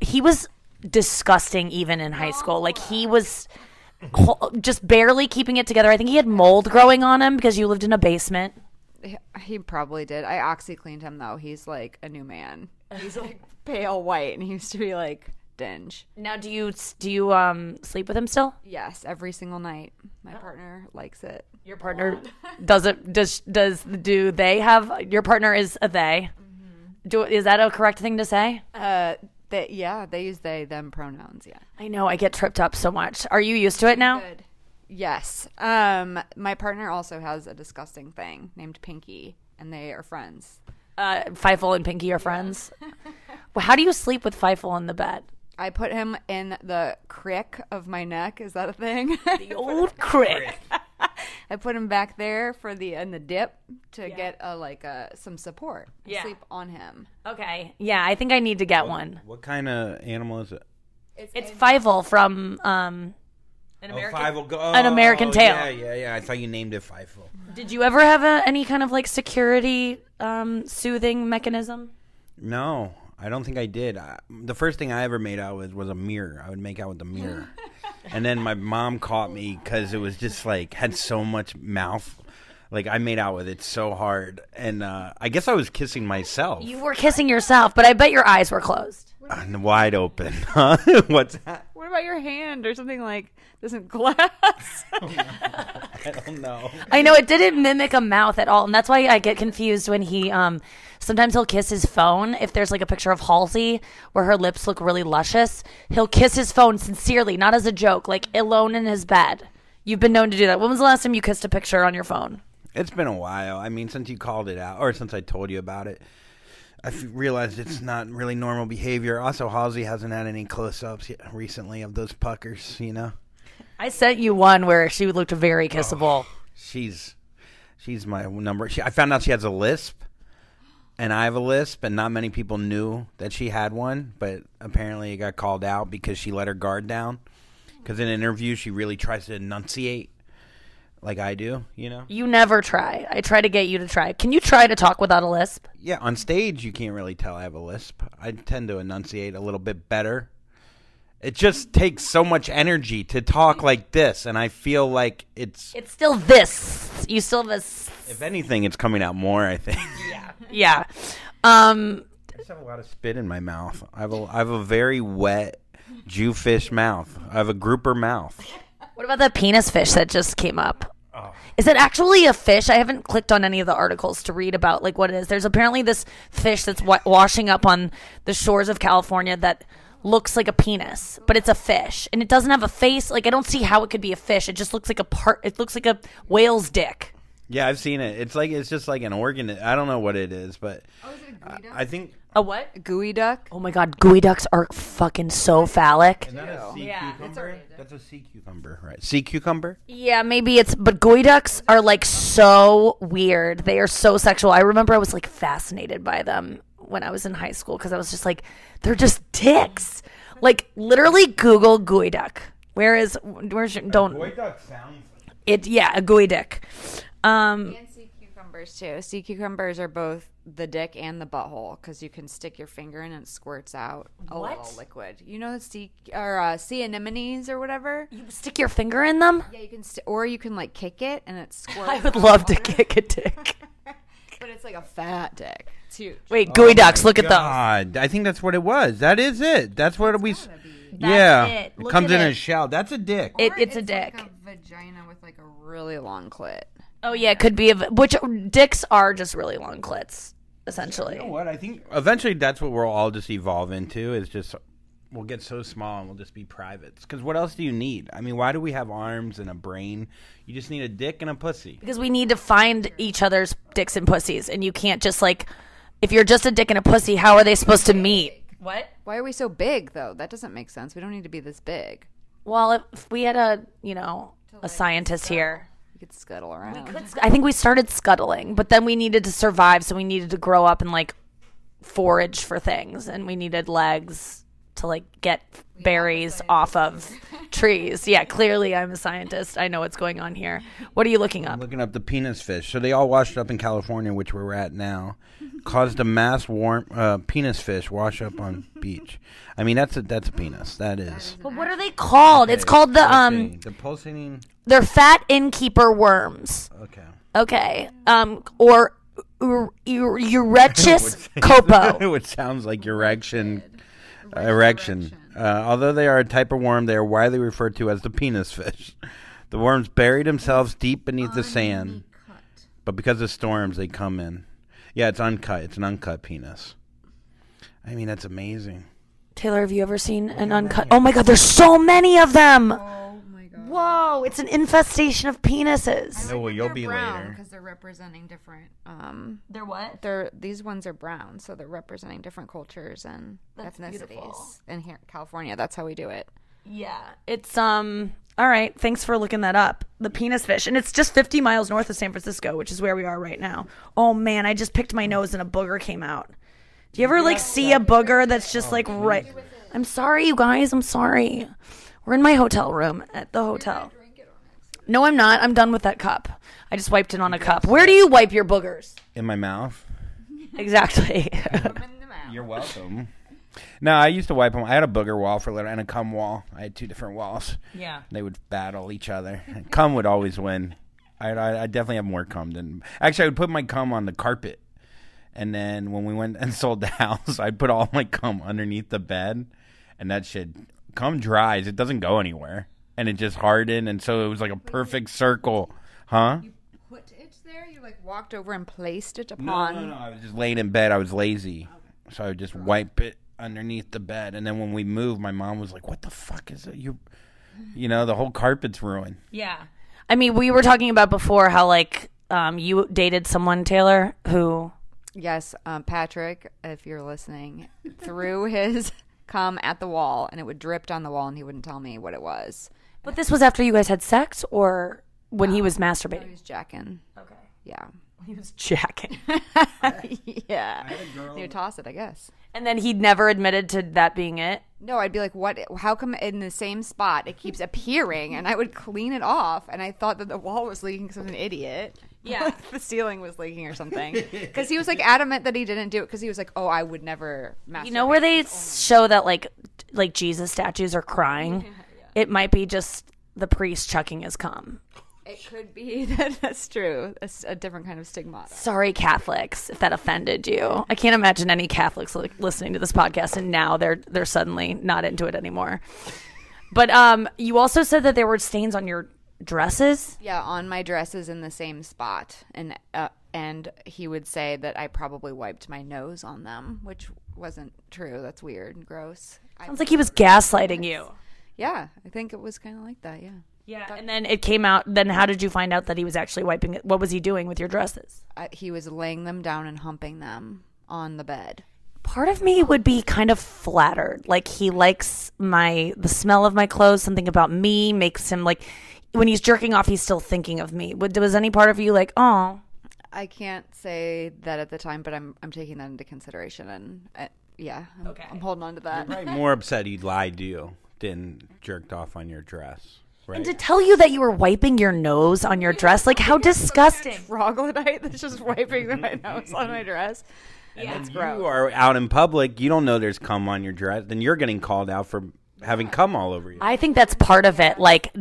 he was disgusting even in high school. Like he was just barely keeping it together. I think he had mold growing on him because you lived in a basement. He probably did. I OxyCleaned him, though. He's like a new man. He's like pale white, and he used to be like dinge. Now, do you do you um sleep with him still? Yes, every single night. My oh. partner likes it. Your partner does it. Does does do they have? Your partner is a they. Mm-hmm. Do is that a correct thing to say? Uh, they, yeah, they use they them pronouns. Yeah, I know. I get tripped up so much. Are you used to it now? Good. Yes. Um, my partner also has a disgusting thing named Pinky, and they are friends. Uh, Fievel and Pinky are friends? Yeah. Well, how do you sleep with Fievel in the bed? I put him in the crick of my neck. Is that a thing? The old crick. I put him back there for the in the dip to yeah. get a, like a, some support. Yeah. Sleep on him. Okay. Yeah, I think I need to get what, one. What kind of animal is it? It's, it's Fievel from... Um, An American, oh, Fievel, oh, an American Tale. Yeah, yeah, yeah. I thought you named it Fievel. Did you ever have a, any kind of like security um, soothing mechanism? No, I don't think I did. I, the first thing I ever made out with was a mirror. I would make out with the mirror. And then my mom caught me because it was just like had so much mouth. Like I made out with it so hard. And uh, I guess I was kissing myself. You were kissing yourself, but I bet your eyes were closed. And wide open. Huh? What's that? What about your hand or something like this in glass? I don't know. I know it didn't mimic a mouth at all. And that's why I get confused when he um sometimes he'll kiss his phone. If there's like a picture of Halsey where her lips look really luscious, he'll kiss his phone sincerely, not as a joke, like alone in his bed. You've been known to do that. When was the last time you kissed a picture on your phone? It's been a while. I mean, since you called it out or since I told you about it. I realized it's not really normal behavior. Also, Halsey hasn't had any close-ups yet recently of those puckers, you know? I sent you one where she looked very kissable. Oh, she's she's my number. She, I found out she has a lisp, and I have a lisp, and not many people knew that she had one, but apparently it got called out because she let her guard down. Because in an interview, she really tries to enunciate like I do, you know? You never try. I try to get you to try. Can you try to talk without a lisp? Yeah, on stage you can't really tell I have a lisp. I tend to enunciate a little bit better. It just takes so much energy to talk like this, and I feel like it's... It's still this. You still have a... S- if anything, it's coming out more, I think. Yeah. Yeah. Um, I just have a lot of spit in my mouth. I have a, I have a very wet Jewfish mouth. I have a grouper mouth. What about that penis fish that just came up? Oh. Is it actually a fish? I haven't clicked on any of the articles to read about like what it is. There's apparently this fish that's wa- washing up on the shores of California that looks like a penis, but it's a fish and it doesn't have a face. Like I don't see how it could be a fish. It just looks like a part. It looks like a whale's dick. Yeah, I've seen it. It's like it's just like an organ. I don't know what it is, but oh, is it a gooey duck? I, I think a what? Gooey duck. Oh my god, gooey ducks are fucking so phallic. Is that a sea yeah, cucumber? That's a sea cucumber, right? Sea cucumber? Yeah, maybe it's. But gooey ducks are like so weird. They are so sexual. I remember I was like fascinated by them when I was in high school because I was just like, they're just dicks. Like literally, Google gooey duck. Where is? Where's your? Don't. A gooey duck sounds. Like it yeah, a gooey dick. Um, and sea cucumbers too. Sea cucumbers are both the dick and the butthole because you can stick your finger in and it squirts out a what? Little liquid. You know, sea or uh, sea anemones or whatever. You stick your finger in them. Yeah, you can, st- or you can like kick it and it squirts. I would love water. To kick a dick, but it's like a fat dick. It's huge. Wait, gooey oh ducks. Look God. At those. I think that's what it was. That is it. That's what it's we. That's yeah, it, it comes in it. A shell. That's a dick. It, it's, it's a dick. Like a vagina with like a really long clit. Oh, yeah, it could be. A, which dicks are just really long clits, essentially. You know what? I think eventually that's what we'll all just evolve into is just we'll get so small and we'll just be privates. Because what else do you need? I mean, why do we have arms and a brain? You just need a dick and a pussy. Because we need to find each other's dicks and pussies. And you can't just like if you're just a dick and a pussy, how are they supposed to meet? What? Why are we so big, though? That doesn't make sense. We don't need to be this big. Well, if we had a, you know, a scientist here. You could scuttle around. We could, I think we started scuttling, but then we needed to survive, so we needed to grow up and, like, forage for things, and we needed legs to, like, get we berries off of trees. Yeah, clearly I'm a scientist. I know what's going on here. What are you looking up? I'm looking up the penis fish. So they all washed up in California, which we're at now, caused a mass warm uh, penis fish wash up on beach. I mean, that's a that's a penis. That is. But what are they called? Okay. It's called the um. The pulsating. They're fat innkeeper worms. Okay. Okay. Um. Or. Urechus copo. It sounds like erection. Uh, erection. Uh, although they are a type of worm, they are widely referred to as the penis fish. The worms bury themselves deep beneath the sand, but because of storms, they come in. Yeah, it's uncut. It's an uncut penis. I mean, that's amazing. Taylor, have you ever seen an uncut? Oh my God, there's so many of them. Whoa, it's an infestation of penises. No, well, you'll be later. Because they're representing different. Um, they're what? They're these ones are brown, so they're representing different cultures and that's ethnicities. Beautiful. And here in California, that's how we do it. Yeah, it's um. All right, thanks for looking that up. The penis fish, and it's just fifty miles north of San Francisco, which is where we are right now. Oh man, I just picked my nose and a booger came out. Do you ever like see a booger that's just like right? I'm sorry, you guys. I'm sorry. We're in my hotel room at the hotel. No, I'm not. I'm done with that cup. I just wiped it on a cup. Where do you wipe your boogers? In my mouth. Exactly. You're welcome. No, I used to wipe them. I had a booger wall for a little and a cum wall. I had two different walls. Yeah. They would battle each other. Cum would always win. I I, I definitely have more cum than... Actually, I would put my cum on the carpet. And then when we went and sold the house, I'd put all my cum underneath the bed. And that shit... Cum dries. It doesn't go anywhere. And it just hardened. And so it was like a perfect circle. Huh? You put it there? You like walked over and placed it upon? No, no, no. I was just laying in bed. I was lazy. Okay. So I would just wipe it underneath the bed. And then when we moved, my mom was like, what the fuck is it? You you know, the whole carpet's ruined. Yeah. I mean, we were talking about before how like um, you dated someone, Taylor, who... Yes, um, Patrick, if you're listening, threw his... Come at the wall, and it would drip on the wall, and he wouldn't tell me what it was. But this was after you guys had sex, or when um, he was masturbating? No, he was jacking. Okay. Yeah. He was jacking. Yeah. He would toss it, I guess. And then he never admitted to that being it? No, I'd be like, what? How come in the same spot it keeps appearing? And I would clean it off, and I thought that the wall was leaking because I was an idiot. Yeah. Like the ceiling was leaking or something. Because he was like adamant that he didn't do it because he was like, oh, I would never masturbate. You know where they show that like like Jesus statues are crying? Yeah. It might be just the priest chucking his cum. It could be that that's true. It's a different kind of stigmata. Sorry, Catholics, if that offended you. I can't imagine any Catholics li- listening to this podcast and now they're they're suddenly not into it anymore. But um, you also said that there were stains on your dresses? Yeah, on my dresses in the same spot. And uh, and he would say that I probably wiped my nose on them, which wasn't true. That's weird and gross. Sounds I like he was gaslighting you. Yeah, I think it was kind of like that, yeah. Yeah, Doug. And then it came out. Then how did you find out that he was actually wiping it? What was he doing with your dresses? Uh, he was laying them down and humping them on the bed. Part of me would be kind of flattered. Like he likes my the smell of my clothes. Something about me makes him like... When he's jerking off, he's still thinking of me. Was any part of you like, oh? I can't say that at the time, but I'm I'm taking that into consideration. And uh, yeah, I'm, okay. I'm holding on to that. You're probably more upset he lied to you than jerked off on your dress. Right. And to tell you that you were wiping your nose on your dress, like how disgusting. Troglodyte that's just wiping my nose on my dress. And yeah, it's gross. You are out in public, you don't know there's cum on your dress, then you're getting called out for having cum all over you. I think that's part of it. Like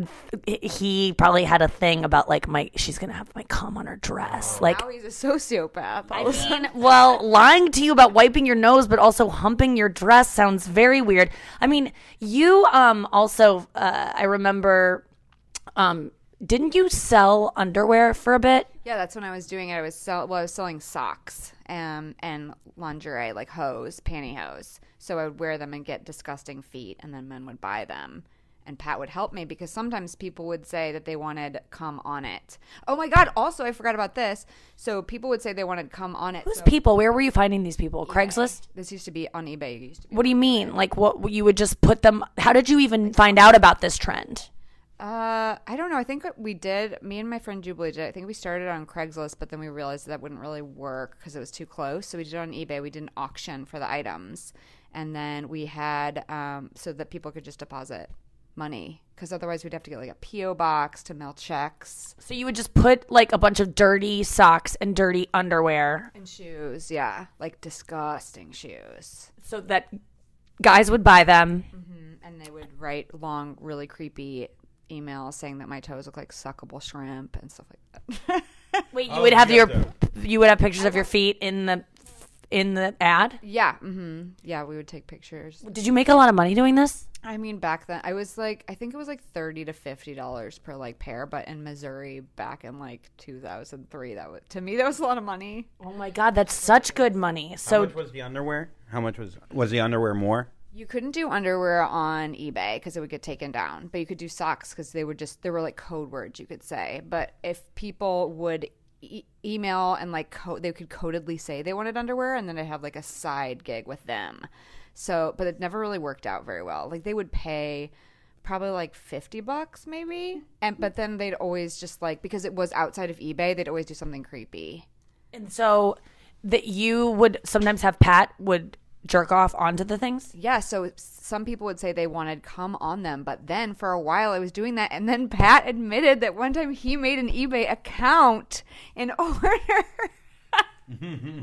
he probably had a thing about like my she's gonna have my cum on her dress. Like now he's a sociopath. All I of mean, well, lying to you about wiping your nose, but also humping your dress sounds very weird. I mean, you um also uh, I remember um didn't you sell underwear for a bit? Yeah, that's when I was doing it. I was sell well, I was selling socks and and lingerie like hose, pantyhose. So I would wear them and get disgusting feet, and then men would buy them. And Pat would help me because sometimes people would say that they wanted come on it. Oh, my God. Also, I forgot about this. So people would say they wanted come on it. Who's so people? Where were you finding these people? eBay. Craigslist? This used to be on eBay. It used to be what do you mean? Craigslist. Like what you would just put them. How did you even find out about this trend? Uh, I don't know. I think what we did, me and my friend Jubilee did, I think we started on Craigslist, but then we realized that wouldn't really work because it was too close. So we did it on eBay. We did an auction for the items. And then we had um, so that people could just deposit money, because otherwise we'd have to get like a P O box to mail checks. So you would just put like a bunch of dirty socks and dirty underwear and shoes, yeah, like disgusting shoes, so that guys would buy them, mm-hmm. and they would write long, really creepy emails saying that my toes look like suckable shrimp and stuff like that. Wait, you oh, would have your to. you would have pictures of your feet in the in the ad? Yeah, mm-hmm. yeah, we would take pictures. Did you make a lot of money doing this? I mean, back then, I was like, I think it was like thirty to fifty dollars per like pair, but in Missouri back in like two thousand three, that was, to me, that was a lot of money. Oh my God, that's such good money. So, how much was the underwear? How much was, was the underwear more? You couldn't do underwear on eBay because it would get taken down, but you could do socks because they would just, there were like code words you could say, but if people would e- email and like, co- they could codedly say they wanted underwear, and then I'd have like a side gig with them. So, but it never really worked out very well. Like they would pay probably like fifty bucks maybe. And, but then they'd always just like, because it was outside of eBay, they'd always do something creepy. And so that you would sometimes have Pat would jerk off onto the things? Yeah. So some people would say they wanted come on them. But then for a while I was doing that. And then Pat admitted that one time he made an eBay account in order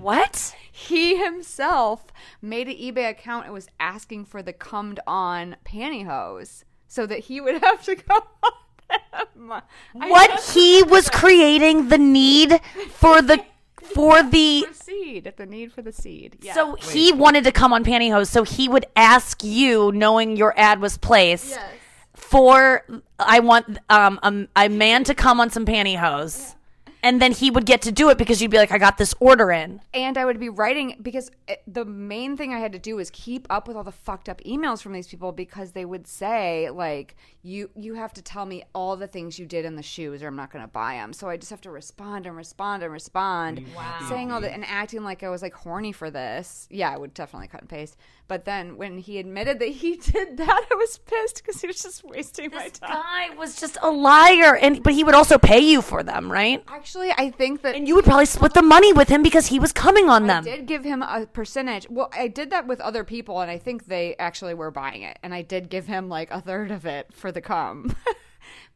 What? He himself made an eBay account and was asking for the cummed on pantyhose so that he would have to go on them. What? He was creating the need for the for the seed. The need for the seed. Yeah. So Wait. he wanted to come on pantyhose, so he would ask you, knowing your ad was placed, yes. for I want um a, a man to come on some pantyhose. Yeah. And then he would get to do it because you'd be like, I got this order in. And I would be writing because it, the main thing I had to do was keep up with all the fucked up emails from these people because they would say, like, you you have to tell me all the things you did in the shoes or I'm not going to buy them. So I just have to respond and respond and respond. Wow. Saying all that and acting like I was, like, horny for this. Yeah, I would definitely cut and paste. But then when he admitted that he did that, I was pissed because he was just wasting this my time. This guy was just a liar. and But he would also pay you for them, right? Actually. Actually, I think that... And you would probably split the money with him because he was coming on them. I did give him a percentage. Well, I did that with other people, and I think they actually were buying it. And I did give him, like, a third of it for the cum.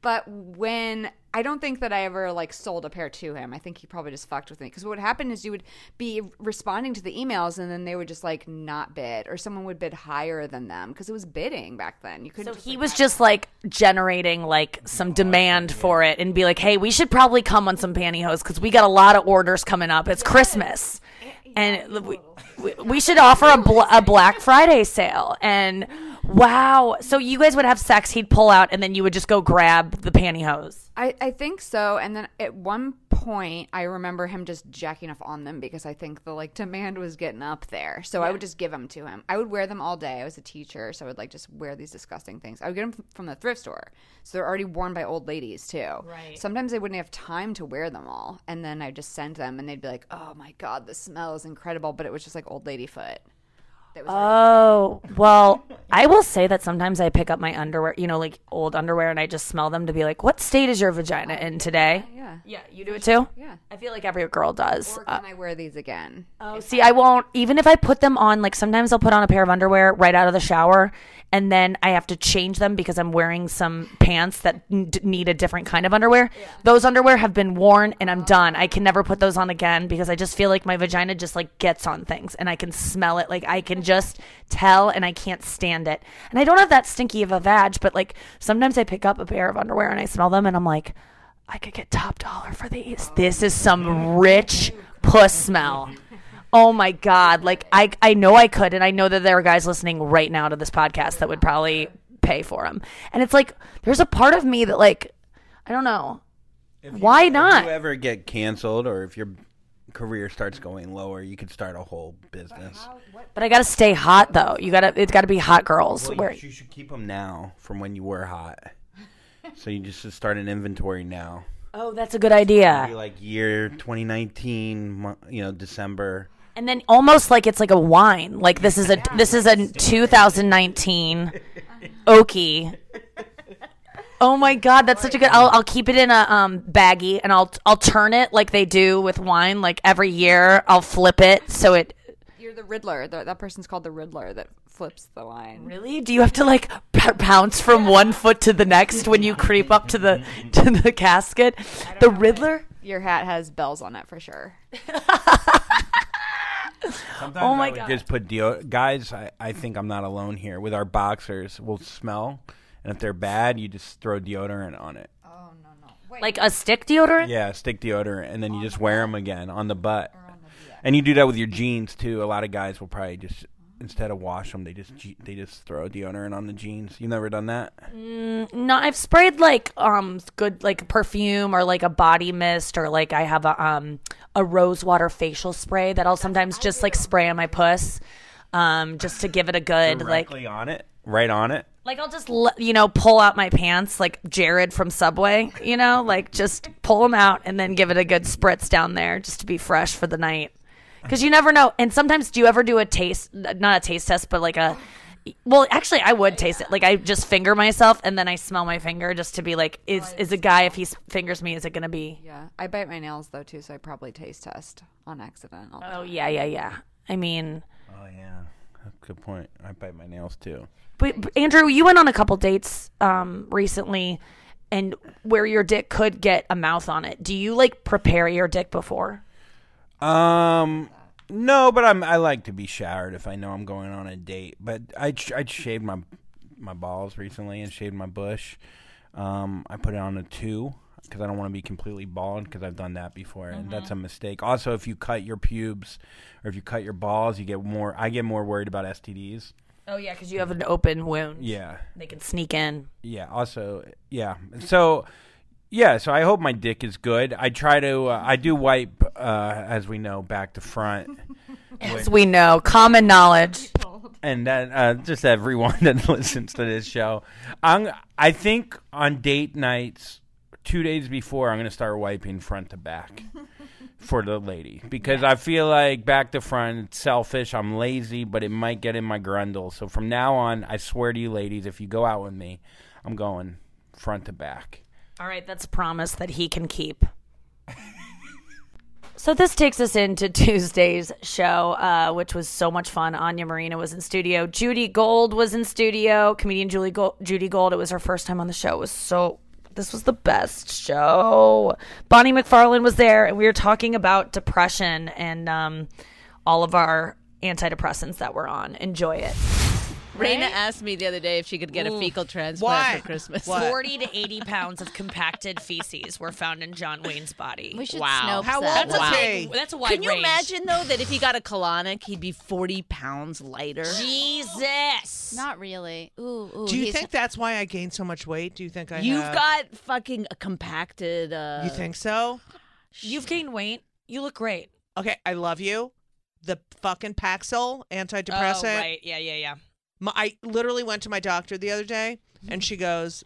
But when... I don't think that I ever, like, sold a pair to him. I think he probably just fucked with me. Because what would happen is you would be responding to the emails, and then they would just, like, not bid. Or someone would bid higher than them. Because it was bidding back then. You couldn't. So just, he like, was not- just, like, generating, like, some oh, demand yeah. for it. And be like, hey, we should probably come on some pantyhose. Because we got a lot of orders coming up. It's yes. Christmas. It, yeah, and we, we, we should offer a, bl- a Black Friday sale. And, wow. So you guys would have sex. He'd pull out, and then you would just go grab the pantyhose. I, I think so. And then at one point, I remember him just jacking off on them because I think the, like, demand was getting up there. So yeah. I would just give them to him. I would wear them all day. I was a teacher, so I would, like, just wear these disgusting things. I would get them from the thrift store. So they're already worn by old ladies, too. Right. Sometimes they wouldn't have time to wear them all. And then I would just send them, and they'd be like, oh, my God, the smell is incredible. But it was just, like, old lady foot. That was oh, like- well, I will say that sometimes I pick up my underwear, you know, like old underwear, and I just smell them to be like, what state is your vagina in today? Yeah. Yeah, you do it too? Yeah. I feel like every girl does. Or can uh, I wear these again? Oh, see, I-, I won't. Even if I put them on, like sometimes I'll put on a pair of underwear right out of the shower, and then I have to change them because I'm wearing some pants that n- need a different kind of underwear. Yeah. Those underwear have been worn, and I'm oh. done. I can never put those on again because I just feel like my vagina just like gets on things, and I can smell it. Like I can just tell, and I can't stand it. And I don't have that stinky of a vag, but like sometimes I pick up a pair of underwear and I smell them, and I'm like, I could get top dollar for these. This is some rich puss smell. Oh, my God. Like, I, I know I could, and I know that there are guys listening right now to this podcast that would probably pay for them. And it's like, there's a part of me that, like, I don't know. If you, Why not? If you ever get canceled or if you're career starts going lower, you could start a whole business. But, how, what, but I gotta stay hot though. You gotta, it's gotta be hot girls. Well, where you, you should keep them now from when you were hot. So you just should start an inventory now. Oh, that's a good idea. Be like year twenty nineteen, you know, December. And then almost like it's like a wine. Like this is a yeah, this is a twenty nineteen oaky. Oh my God, that's such a good. I'll I'll keep it in a um baggie and I'll I'll turn it like they do with wine. Like every year, I'll flip it so it. You're the Riddler. The, that person's called the Riddler that flips the wine. Really? Do you have to like p- pounce from one foot to the next when you creep up to the to the casket? The Riddler. Your hat has bells on it for sure. Sometimes oh my I would God. Just put deal. Guys, I, I think I'm not alone here. With our boxers, we'll smell, and if they're bad, you just throw deodorant on it. Oh no no! Wait. Like a stick deodorant? Yeah, stick deodorant, and then on you just the wear butt. Them again on the butt. Or on the butt. And you do that with your jeans too. A lot of guys will probably just instead of wash them, they just they just throw deodorant on the jeans. You never done that? Mm, no, I've sprayed like um good like perfume or like a body mist or like I have a um. a rose water facial spray that I'll sometimes just like spray on my puss um, just to give it a good directly like on it right on it like I'll just you know pull out my pants like Jared from Subway you know like just pull them out and then give it a good spritz down there just to be fresh for the night because you never know. And sometimes do you ever do a taste not a taste test but like a well actually I would taste it like I just finger myself and then I smell my finger just to be like is is a guy if he fingers me is it gonna be yeah I bite my nails though too so I probably taste test on accident all the time. Oh yeah yeah yeah I mean oh yeah that's a good point I bite my nails too but, but Andrew you went on a couple dates um recently and where your dick could get a mouth on it do you like prepare your dick before um No, but I'm. I like to be showered if I know I'm going on a date. But I I shaved my my balls recently and shaved my bush. Um, I put it on a two because I don't want to be completely bald because I've done that before and mm-hmm. that's a mistake. Also, if you cut your pubes or if you cut your balls, you get more. I get more worried about S T Ds. Oh yeah, because you have an open wound. Yeah, they can sneak in. Yeah. Also, yeah. So. Yeah, so I hope my dick is good. I try to, uh, I do wipe, uh, as we know, back to front. As we know, common knowledge. And that, uh, just everyone that listens to this show. I'm, I think on date nights, two days before, I'm going to start wiping front to back for the lady. Because yeah. I feel like back to front, it's selfish, I'm lazy, but it might get in my grundle. So from now on, I swear to you ladies, if you go out with me, I'm going front to back. All right, that's a promise that he can keep. So this takes us into Tuesday's show, uh, which was so much fun. Anya Marina was in studio. Judy Gold was in studio. Comedian Julie Gold, Judy Gold. It was her first time on the show. It was so this was the best show. Bonnie McFarlane was there, and we were talking about depression and um, all of our antidepressants that we're on. Enjoy it. Right? Raina asked me the other day if she could get Ooh. a fecal transplant what? for Christmas. What? forty to eighty pounds of compacted feces were found in John Wayne's body. We should wow. Snopes How that. Old wow. was he? That's a wide range. Can you range. imagine, though, that if he got a colonic, he'd be forty pounds lighter? Jesus! Not really. Ooh, ooh. Do you think that's why I gained so much weight? Do you think I You've have... got fucking a compacted... Uh... You think so? You've gained weight. You look great. Okay, I love you. The fucking Paxil, antidepressant. Oh, right. Yeah, yeah, yeah. My, I literally went to my doctor the other day, and she goes,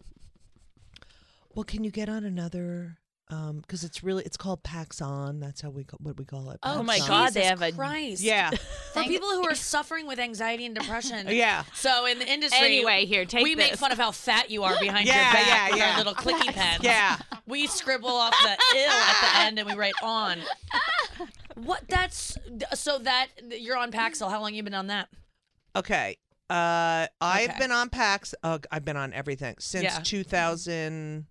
"Well, can you get on another? Um, because it's really it's called Paxon. That's how we what we call it." Paxon. Oh my God, Jesus they have a Christ. Yeah, for people who are suffering with anxiety and depression. Yeah. So in the industry, anyway, here take we this. Make fun of how fat you are behind yeah, your back yeah, with yeah. our little clicky pens. Yeah. We scribble off the ill at the end, and we write on. What? That's so that you're on Paxil. How long have you been on that? Okay. Uh, I've okay. been on Pax. Uh, I've been on everything since yeah. two thousand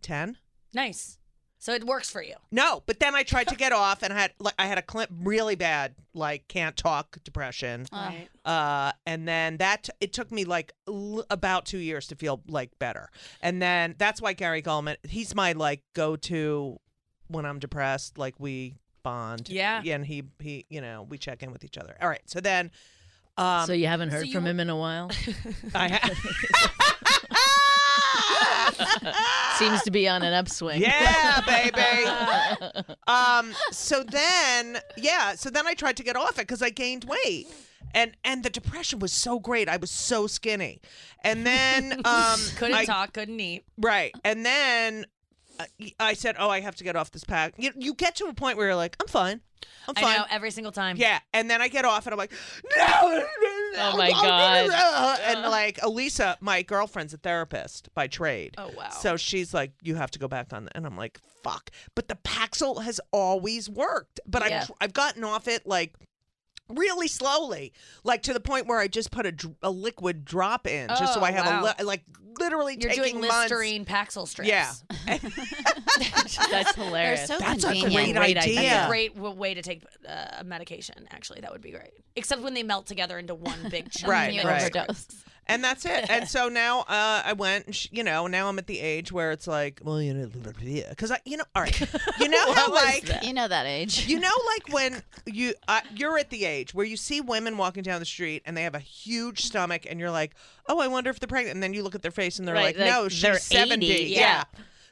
ten. Nice. So it works for you. No, but then I tried to get off, and I had like I had a cl- really bad like can't talk depression. All right. Uh, and then that t- it took me like l- about two years to feel like better, and then that's why Gary Gulman, he's my like go to when I'm depressed. Like we bond. Yeah. And he he you know we check in with each other. All right. So then. Um, so you haven't heard so you... from him in a while? I have. Seems to be on an upswing. Yeah, baby. um. So then, yeah. So then I tried to get off it because I gained weight, and and the depression was so great. I was so skinny, and then um. couldn't I, talk, couldn't eat. Right, and then I said, "Oh, I have to get off this pack." You, you get to a point where you're like, "I'm fine, I'm fine." I know, every single time. Yeah, and then I get off, and I'm like, "No!" Oh my god! And like, Elisa, my girlfriend's a therapist by trade. Oh wow! So she's like, "You have to go back on," and I'm like, "Fuck!" But the Paxil has always worked. But yeah. I've I've gotten off it like really slowly, like to the point where I just put a, a liquid drop in, oh, just so I have wow. a li like literally You're taking doing Listerine months. Paxil strips. Yeah, that's hilarious. So that's convenient. a great that's idea. idea. That's a great way to take a uh, medication. Actually, that would be great. Except when they melt together into one big chunk. Right, right. Overdose. And that's it. And so now uh, I went, and you know, now I'm at the age where it's like, well, you know, because I, you know, all right, you know how like, you know that age, you know, like when you uh, you're at the age where you see women walking down the street and they have a huge stomach, and you're like, oh, I wonder if they're pregnant, and then you look at their face and they're right, like, like, no, she's seventy, yeah. yeah.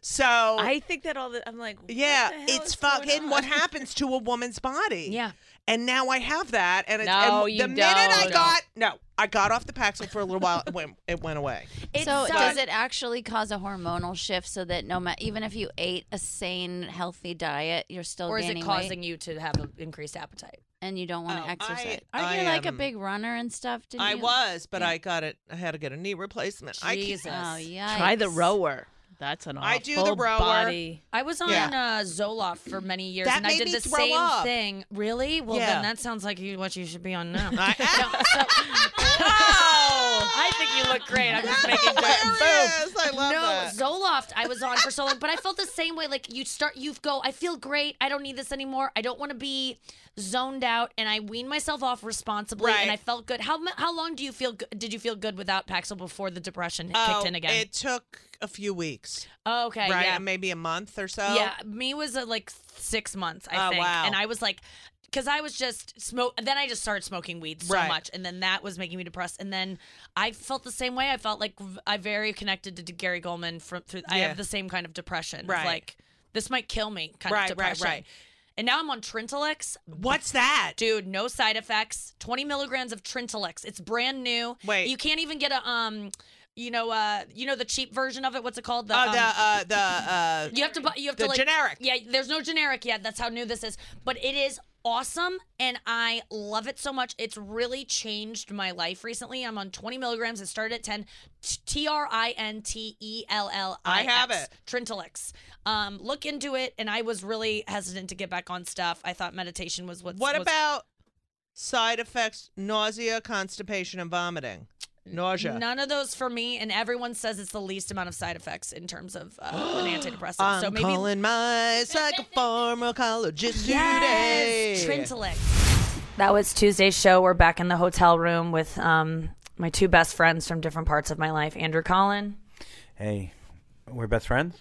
So I think that all the I'm like, what yeah, the hell it's is fucking what happens to a woman's body. Yeah. And now I have that, and, it's, no, and the minute I got no, I got off the Paxil for a little while. It went, it went away. It so sucked. Does it actually cause a hormonal shift so that no matter even if you ate a sane, healthy diet, you're still or gaining is it causing weight? You to have an increased appetite and you don't want to oh, exercise? I, Aren't I, you like um, a big runner and stuff? Didn't I you? was, but yeah. I got it. I had to get a knee replacement. Jesus, I oh, try the rower. That's an awful I do the rower. Body. I was on yeah. uh, Zoloft for many years, that and I did the same up. thing. Really? Well, yeah. then that sounds like you, what you should be on now. I, so, wow! I think you look great. I'm just making fun. I love no, that. No, Zoloft I was on for so long, but I felt the same way. Like, you start, you go, I feel great. I don't need this anymore. I don't want to be zoned out, and I weaned myself off responsibly, right. and I felt good. How how long do you feel? Did you feel good without Paxil before the depression oh, kicked in again? It took a few weeks. Oh, okay, right, yeah. maybe a month or so. Yeah, me was uh, like six months, I oh, think. Wow. And I was like, because I was just smoke. Then I just started smoking weed so right. much, and then that was making me depressed. And then I felt the same way. I felt like I very connected to Gary Goldman from. Through, yeah. I have the same kind of depression. Right, it's like this might kill me. Kind right, of depression. Right, right. And now I'm on Trintellix. What's that? Dude, no side effects. twenty milligrams of Trintellix. It's brand new. Wait. You can't even get a, um, you know, uh, you know the cheap version of it? What's it called? The, oh, um, the, uh, the, uh, you have to buy, you have the to like. generic. Yeah, there's no generic yet. That's how new this is. But it is awesome, and I love it so much. It's really changed my life recently. I'm on twenty milligrams. It started at ten. T R I N T E L L I X. I have it. Trintellix. Um, look into it, and I was really hesitant to get back on stuff. I thought meditation was what's... What was... about side effects, nausea, constipation, and vomiting? Nausea. None of those for me, and everyone says it's the least amount of side effects in terms of uh, an antidepressant. I'm so maybe... calling my psychopharmacologist yes! today. Trintellix. That was Tuesday's show. We're back in the hotel room with um, my two best friends from different parts of my life, Andrew Collin. Hey, we're best friends?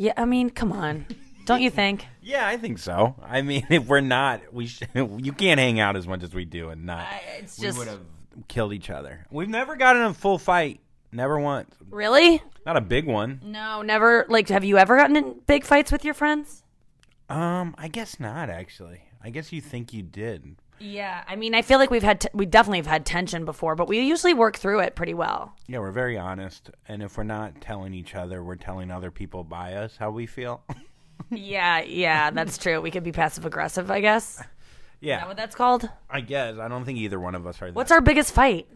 Yeah, I mean, come on. Don't you think? Yeah, I think so. I mean, if we're not, we sh you can't hang out as much as we do and not. I, it's we just... would have killed each other. We've never gotten in a full fight. Never once. Really? Not a big one. No, never. Like, have you ever gotten in big fights with your friends? Um, I guess not, actually. I guess you think you did. Yeah, I mean, I feel like we've had, t we definitely have had tension before, but we usually work through it pretty well. Yeah, we're very honest. And if we're not telling each other, we're telling other people by us how we feel. Yeah, yeah, that's true. We could be passive aggressive, I guess. Yeah. Is that what that's called? I guess. I don't think either one of us are that. What's our biggest fight?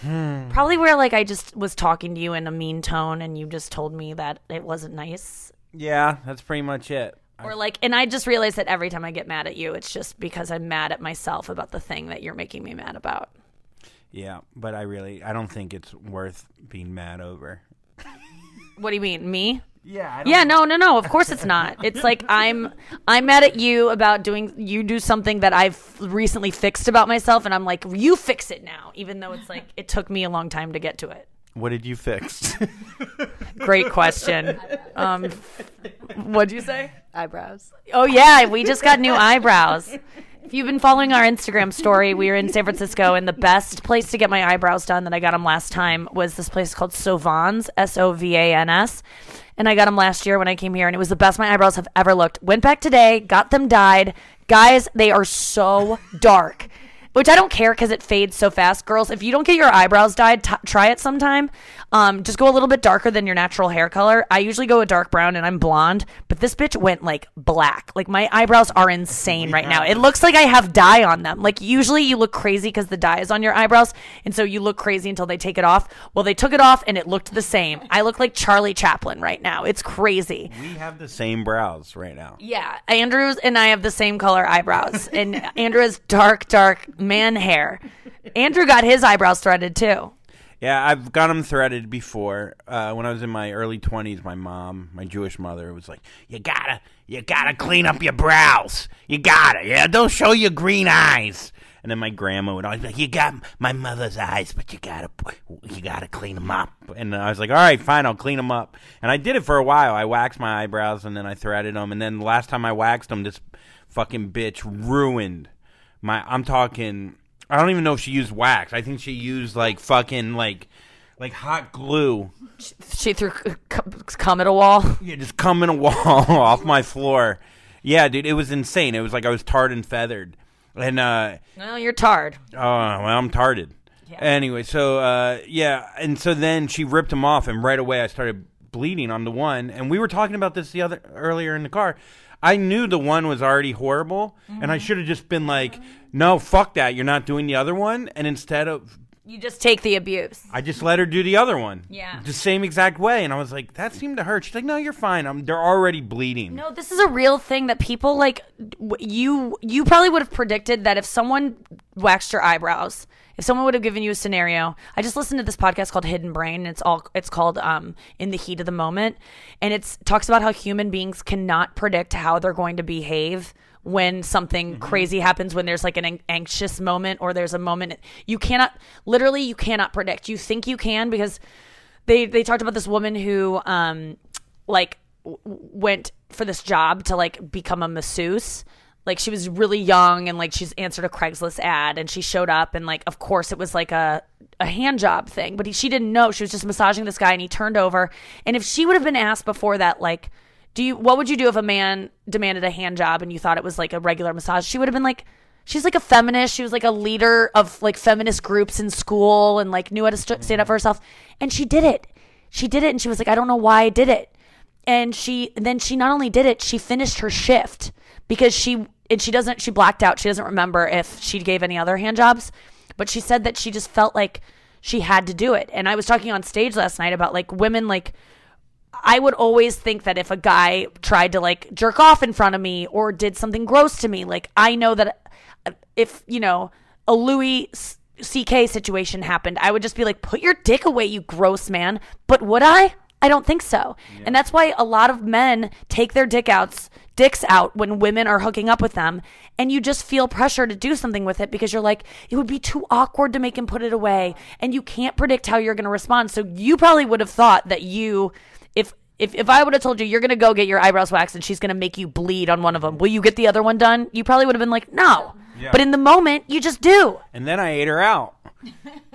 Hmm. Probably where, like, I just was talking to you in a mean tone and you just told me that it wasn't nice. Yeah, that's pretty much it. Or like, and I just realized that every time I get mad at you, it's just because I'm mad at myself about the thing that you're making me mad about. Yeah, but I really, I don't think it's worth being mad over. What do you mean, me? Yeah. I don't yeah. No. No. No. Of course it's not. It's like I'm. I'm mad at you about doing. You do something that I've recently fixed about myself, and I'm like, you fix it now, even though it's like it took me a long time to get to it. What did you fix? Great question. Um, what'd you say? Eyebrows. Oh yeah, we just got new eyebrows. If you've been following our Instagram story, we were in San Francisco, and the best place to get my eyebrows done that I got them last time was this place called Sovans, S O V A N S. And I got them last year when I came here, and it was the best my eyebrows have ever looked. Went back today, got them dyed. Guys, they are so dark, which I don't care because it fades so fast. Girls, if you don't get your eyebrows dyed, t- try it sometime. Um, just go a little bit darker than your natural hair color. I usually go a dark brown, and I'm blonde, but this bitch went, like, black. Like, my eyebrows are insane right now. It looks like I have dye on them. Like, usually you look crazy because the dye is on your eyebrows, and so you look crazy until they take it off. Well, they took it off, and it looked the same. I look like Charlie Chaplin right now. It's crazy. We have the same brows right now. Yeah. Andrew's and I have the same color eyebrows, and Andrew has dark, dark man hair. Andrew got his eyebrows threaded, too. Yeah, I've got them threaded before. Uh, when I was in my early twenties, my mom, my Jewish mother, was like, you gotta, you gotta clean up your brows. You gotta, yeah, don't show your green eyes. And then my grandma would always be like, you got my mother's eyes, but you gotta, you gotta clean them up. And I was like, all right, fine, I'll clean them up. And I did it for a while. I waxed my eyebrows, and then I threaded them. And then the last time I waxed them, this fucking bitch ruined my, I'm talking... I don't even know if she used wax. I think she used, like, fucking, like, like hot glue. She, she threw c- cum at a wall? Yeah, just cum in a wall off my floor. Yeah, dude, it was insane. It was like I was tarred and feathered. And, uh... well, you're tarred. Oh, uh, well, I'm tarded. Yeah. Anyway, so, uh, yeah. And so then she ripped them off, and right away I started bleeding on the one. And we were talking about this the other earlier in the car. I knew the one was already horrible, mm-hmm. and I should have just been like... no, fuck that. You're not doing the other one. And instead of... you just take the abuse. I just let her do the other one. Yeah. The same exact way. And I was like, that seemed to hurt. She's like, no, you're fine. I'm, they're already bleeding. No, this is a real thing that people like... You you probably would have predicted that if someone waxed your eyebrows... if someone would have given you a scenario, I just listened to this podcast called Hidden Brain, and it's all it's called um, In the Heat of the Moment, and it talks about how human beings cannot predict how they're going to behave when something mm-hmm. crazy happens, when there's like an anxious moment or there's a moment. You cannot, literally you cannot predict. You think you can because they, they talked about this woman who um, like w- went for this job to like become a masseuse. Like, she was really young, and, like, she's answered a Craigslist ad, and she showed up, and, like, of course it was, like, a, a hand job thing. But he, she didn't know. She was just massaging this guy, and he turned over. And if she would have been asked before that, like, do you, what would you do if a man demanded a hand job and you thought it was, like, a regular massage? She would have been, like, she's, like, a feminist. She was, like, a leader of, like, feminist groups in school and, like, knew how to st- stand up for herself. And she did it. She did it, and she was, like, I don't know why I did it. And she and then she not only did it, she finished her shift because she and she doesn't she blacked out. She doesn't remember if she gave any other hand jobs, but she said that she just felt like she had to do it. And I was talking on stage last night about like women, like I would always think that if a guy tried to like jerk off in front of me or did something gross to me, like I know that if, you know, a Louis C K situation happened, I would just be like, put your dick away, you gross man. But would I? I don't think so. Yeah. And that's why a lot of men take their dick outs, dicks out when women are hooking up with them. And you just feel pressure to do something with it because you're like, it would be too awkward to make him put it away. And you can't predict how you're going to respond. So you probably would have thought that you, if if, if I would have told you, you're going to go get your eyebrows waxed and she's going to make you bleed on one of them. Will you get the other one done? You probably would have been like, no. Yeah. But in the moment, you just do. And then I ate her out.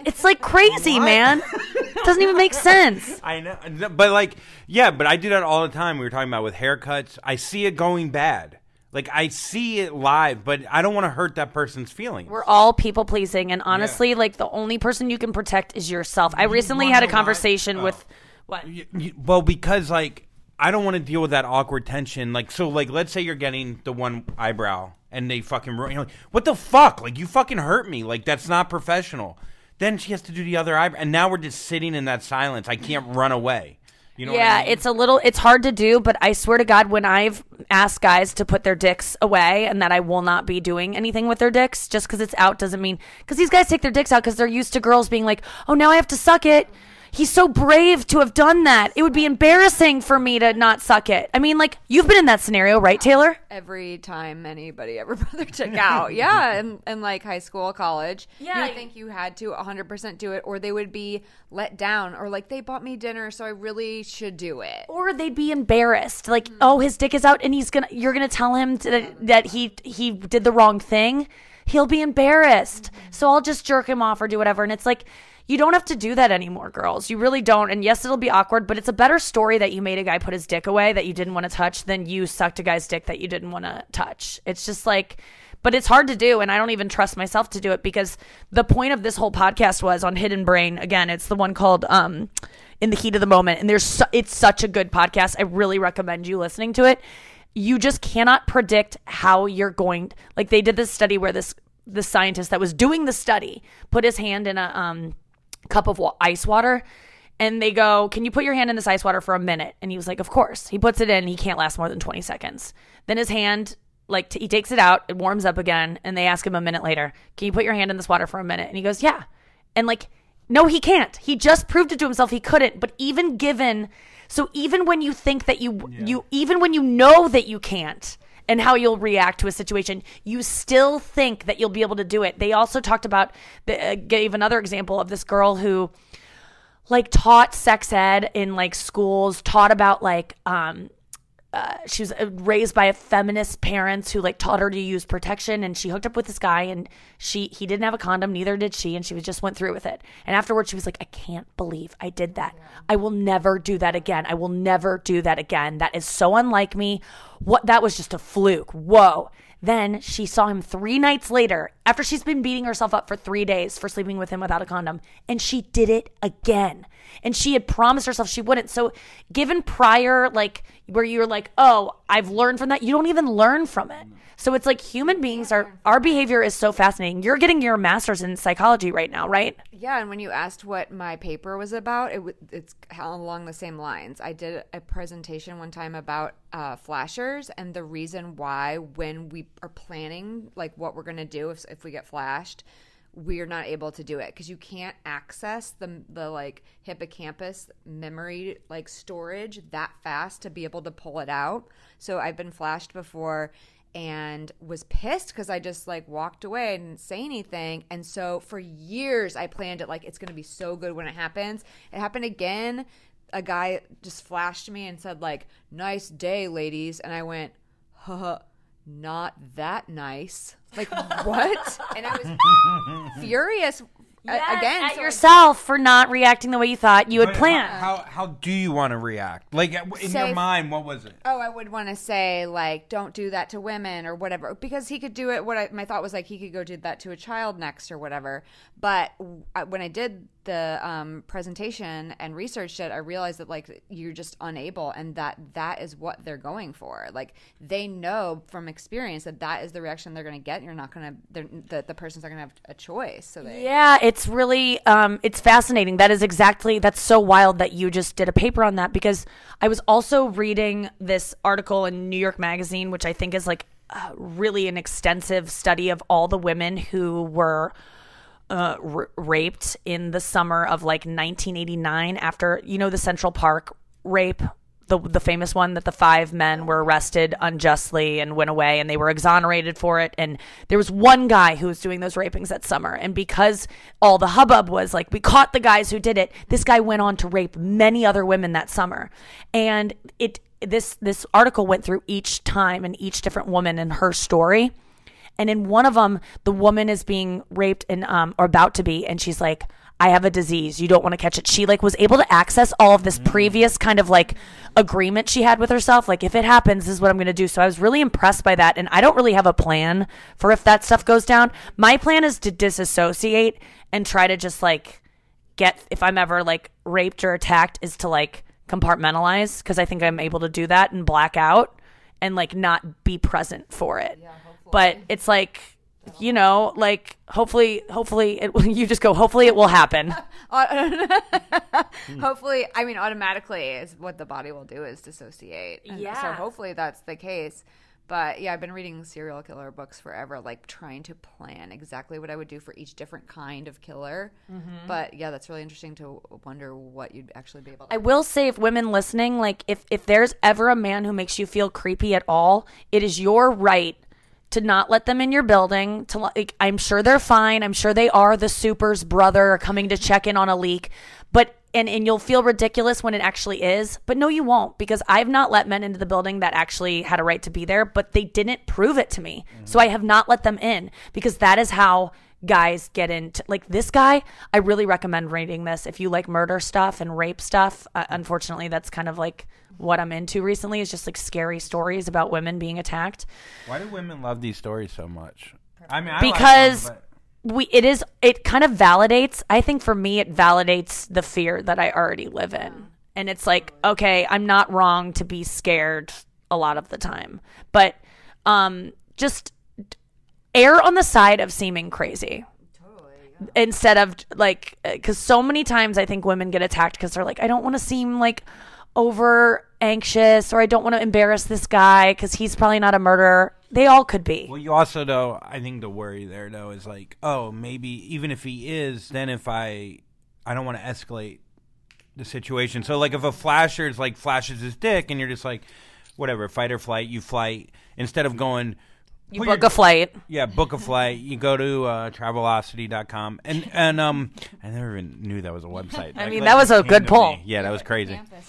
It's like crazy, what? Man. It doesn't even make sense. I know. But like, yeah, but I do that all the time. We were talking about with haircuts. I see it going bad. Like, I see it live, but I don't want to hurt that person's feelings. We're all people pleasing. And honestly, yeah. like, the only person you can protect is yourself. I you recently had a conversation oh. with what? You, you, well, because, like, I don't want to deal with that awkward tension. Like, so, like, let's say you're getting the one eyebrow. And they fucking ruin. You're like, what the fuck? Like, you fucking hurt me. Like, that's not professional. Then she has to do the other eyebrow. And now we're just sitting in that silence. I can't run away. You know yeah, what I mean? It's a little, it's hard to do, but I swear to God, when I've asked guys to put their dicks away and that I will not be doing anything with their dicks, just because it's out doesn't mean, because these guys take their dicks out because they're used to girls being like, oh, now I have to suck it. He's so brave to have done that. It would be embarrassing for me to not suck it. I mean, like, you've been in that scenario, right, Taylor? Every time anybody ever bothered to go. Yeah, and, and like high school, college. Yeah. You think you had to one hundred percent do it, or they would be let down, or like, they bought me dinner, so I really should do it. Or they'd be embarrassed. Like, mm-hmm. oh, his dick is out, and he's gonna. you're going to tell him to, that he he did the wrong thing? He'll be embarrassed. Mm-hmm. So I'll just jerk him off or do whatever. And it's like, you don't have to do that anymore, girls. You really don't. And yes, it'll be awkward, but it's a better story that you made a guy put his dick away that you didn't want to touch than you sucked a guy's dick that you didn't want to touch. It's just like, but it's hard to do, and I don't even trust myself to do it, because the point of this whole podcast was on Hidden Brain. Again, it's the one called um, In the Heat of the Moment, and there's su- it's such a good podcast. I really recommend you listening to it. You just cannot predict how you're going. Like, they did this study where this, this scientist that was doing the study put his hand in a... um. cup of ice water, and they go, can you put your hand in this ice water for a minute? And he was like, of course. He puts it in. He can't last more than twenty seconds. Then his hand, like, t- he takes it out, it warms up again, and they ask him a minute later, can you put your hand in this water for a minute? And he goes, yeah. And like, no, he can't. He just proved it to himself he couldn't. But even given, so even when you think that you yeah. you even when you know that you can't, and how you'll react to a situation, you still think that you'll be able to do it. They also talked about, uh, gave another example of this girl who, like, taught sex ed in, like, schools, taught about, like, um, uh, she was raised by a feminist parents who, like, taught her to use protection, and she hooked up with this guy, and she he didn't have a condom, neither did she, and she was just went through with it. And afterwards, she was like, I can't believe I did that. I will never do that again. I will never do that again. That is so unlike me. What, that was just a fluke. Whoa. Then she saw him three nights later after she's been beating herself up for three days for sleeping with him without a condom. And she did it again. And she had promised herself she wouldn't. So given prior, like, where you're like, oh, I've learned from that, you don't even learn from it. So it's like, human beings are, our behavior is so fascinating. You're getting your master's in psychology right now, right? Yeah. And when you asked what my paper was about, it w- it's along the same lines. I did a presentation one time about uh, flashers and the reason why when we are planning, like, what we're going to do if, if we get flashed, we're not able to do it because you can't access the, the like, hippocampus memory, like, storage that fast to be able to pull it out. So I've been flashed before and was pissed because I just, like, walked away and didn't say anything. And so for years I planned it, like, it's going to be so good when it happens. It happened again. A guy just flashed me and said, like, nice day, ladies. And I went, haha. Not that nice. Like, what? And I was furious yes, a- again at so yourself for not reacting the way you thought you had planned. How, how how do you want to react? Like, in say, your mind, what was it? Oh, I would want to say, like, don't do that to women or whatever, because he could do it. What I, my thought was, like, he could go do that to a child next or whatever. But when I did the um, presentation and researched it, I realized that, like, you're just unable, and that that is what they're going for. Like, they know from experience that that is the reaction they're going to get. And you're not going to the the person's not going to have a choice. So they yeah, it's really um, it's fascinating. That is exactly that's so wild that you just did a paper on that, because I was also reading this article in New York Magazine, which I think is, like, uh, really an extensive study of all the women who were. Uh, r- raped in the summer of, like, nineteen eighty-nine after, you know, the Central Park rape, the the famous one that the five men were arrested unjustly and went away, and they were exonerated for it. And there was one guy who was doing those rapings that summer. And because all the hubbub was like, we caught the guys who did it, this guy went on to rape many other women that summer. And it this this article went through each time and each different woman and her story. And in one of them, the woman is being raped and um, or about to be, and she's like, I have a disease. You don't want to catch it. She, like, was able to access all of this previous kind of, like, agreement she had with herself. Like, if it happens, this is what I'm going to do. So I was really impressed by that. And I don't really have a plan for if that stuff goes down. My plan is to disassociate and try to just, like, get, if I'm ever, like, raped or attacked, is to, like, compartmentalize, because I think I'm able to do that and black out and, like, not be present for it. Yeah. But it's like, you know, like, hopefully, hopefully, it, you just go, hopefully it will happen. Hopefully, I mean, automatically is what the body will do, is dissociate. And yeah. So hopefully that's the case. But yeah, I've been reading serial killer books forever, like trying to plan exactly what I would do for each different kind of killer. Mm-hmm. But yeah, that's really interesting to wonder what you'd actually be able to. I will say, if women listening, like if, if there's ever a man who makes you feel creepy at all, it is your right to not let them in your building. To like, I'm sure they're fine. I'm sure they are the super's brother coming to check in on a leak. But And and you'll feel ridiculous when it actually is. But no, you won't, because I've not let men into the building that actually had a right to be there, but they didn't prove it to me. Mm-hmm. So I have not let them in, because that is how guys get into, like this guy, I really recommend reading this. If you like murder stuff and rape stuff, uh, unfortunately, that's kind of like what I'm into recently, is just like scary stories about women being attacked. Why do women love these stories so much? I mean, I Because... like them, but- We it is it kind of validates, I think for me it validates the fear that I already live in, and it's like, okay, I'm not wrong to be scared a lot of the time, but um just err on the side of seeming crazy. Totally, yeah. Instead of like, because so many times I think women get attacked because they're like, I don't want to seem like over anxious, or I don't want to embarrass this guy because he's probably not a murderer. They all could be. Well, you also, though, I think the worry there, though, is like, oh, maybe even if he is, then if I, I don't want to escalate the situation. So, like, if a flasher is like flashes his dick, and you're just like, whatever, fight or flight, you flight. Instead of going, you book your, a flight. Yeah, book a flight. You go to uh, travelocity dot com, and and um, I never even knew that was a website. I like, mean, like, that was a good pull. Me. Yeah, that was crazy. Campus.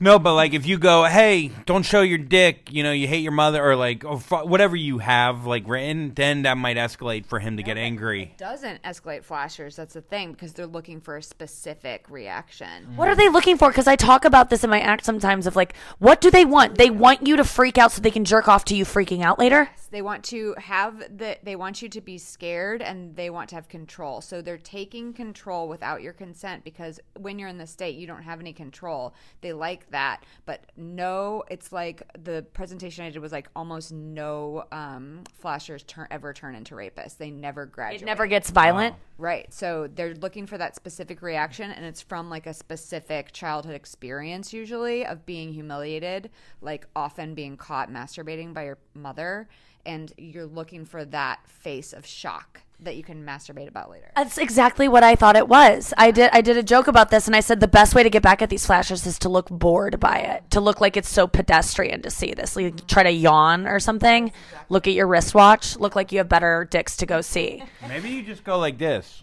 No, but like if you go, hey, don't show your dick, you know, you hate your mother, or like or f- whatever you have like written, then that might escalate for him to no, get angry. It doesn't escalate flashers. That's the thing, because they're looking for a specific reaction. Mm-hmm. What are they looking for? Because I talk about this in my act sometimes of like, what do they want? They want you to freak out so they can jerk off to you freaking out later. Yes, they want to have the. They want you to be scared, and they want to have control. So they're taking control without your consent, because when you're in the state, you don't have any control. They like that, but no, it's like the presentation I did was like almost no um flashers turn ever turn into rapists. They never graduate. It never gets violent. Wow. Right, so they're looking for that specific reaction, and it's from like a specific childhood experience, usually of being humiliated, like often being caught masturbating by your mother, and you're looking for that face of shock that you can masturbate about later. That's exactly what I thought it was. I did I did a joke about this, and I said the best way to get back at these flashers is to look bored by it, to look like it's so pedestrian to see this. Like, try to yawn or something, exactly. Look at your wristwatch, look like you have better dicks to go see. Maybe you just go like this,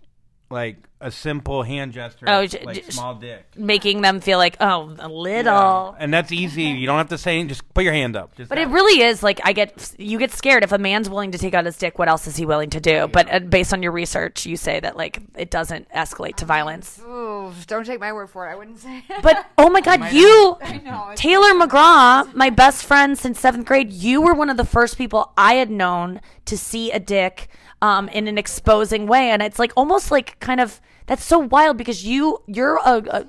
like a simple hand gesture, oh, j- like j- small dick. Making them feel like, oh, a little. Yeah. And that's easy. You don't have to say anything. Just put your hand up. Just but out. It really is like I get you get scared. If a man's willing to take out his dick, what else is he willing to do? Yeah. But uh, based on your research, you say that like it doesn't escalate to violence. Ooh, don't take my word for it. I wouldn't say it. But oh my God, you, I know, Taylor McGraw, my best friend since seventh grade, you were one of the first people I had known to see a dick Um, in an exposing way, and it's like almost like kind of that's so wild because you you're a, a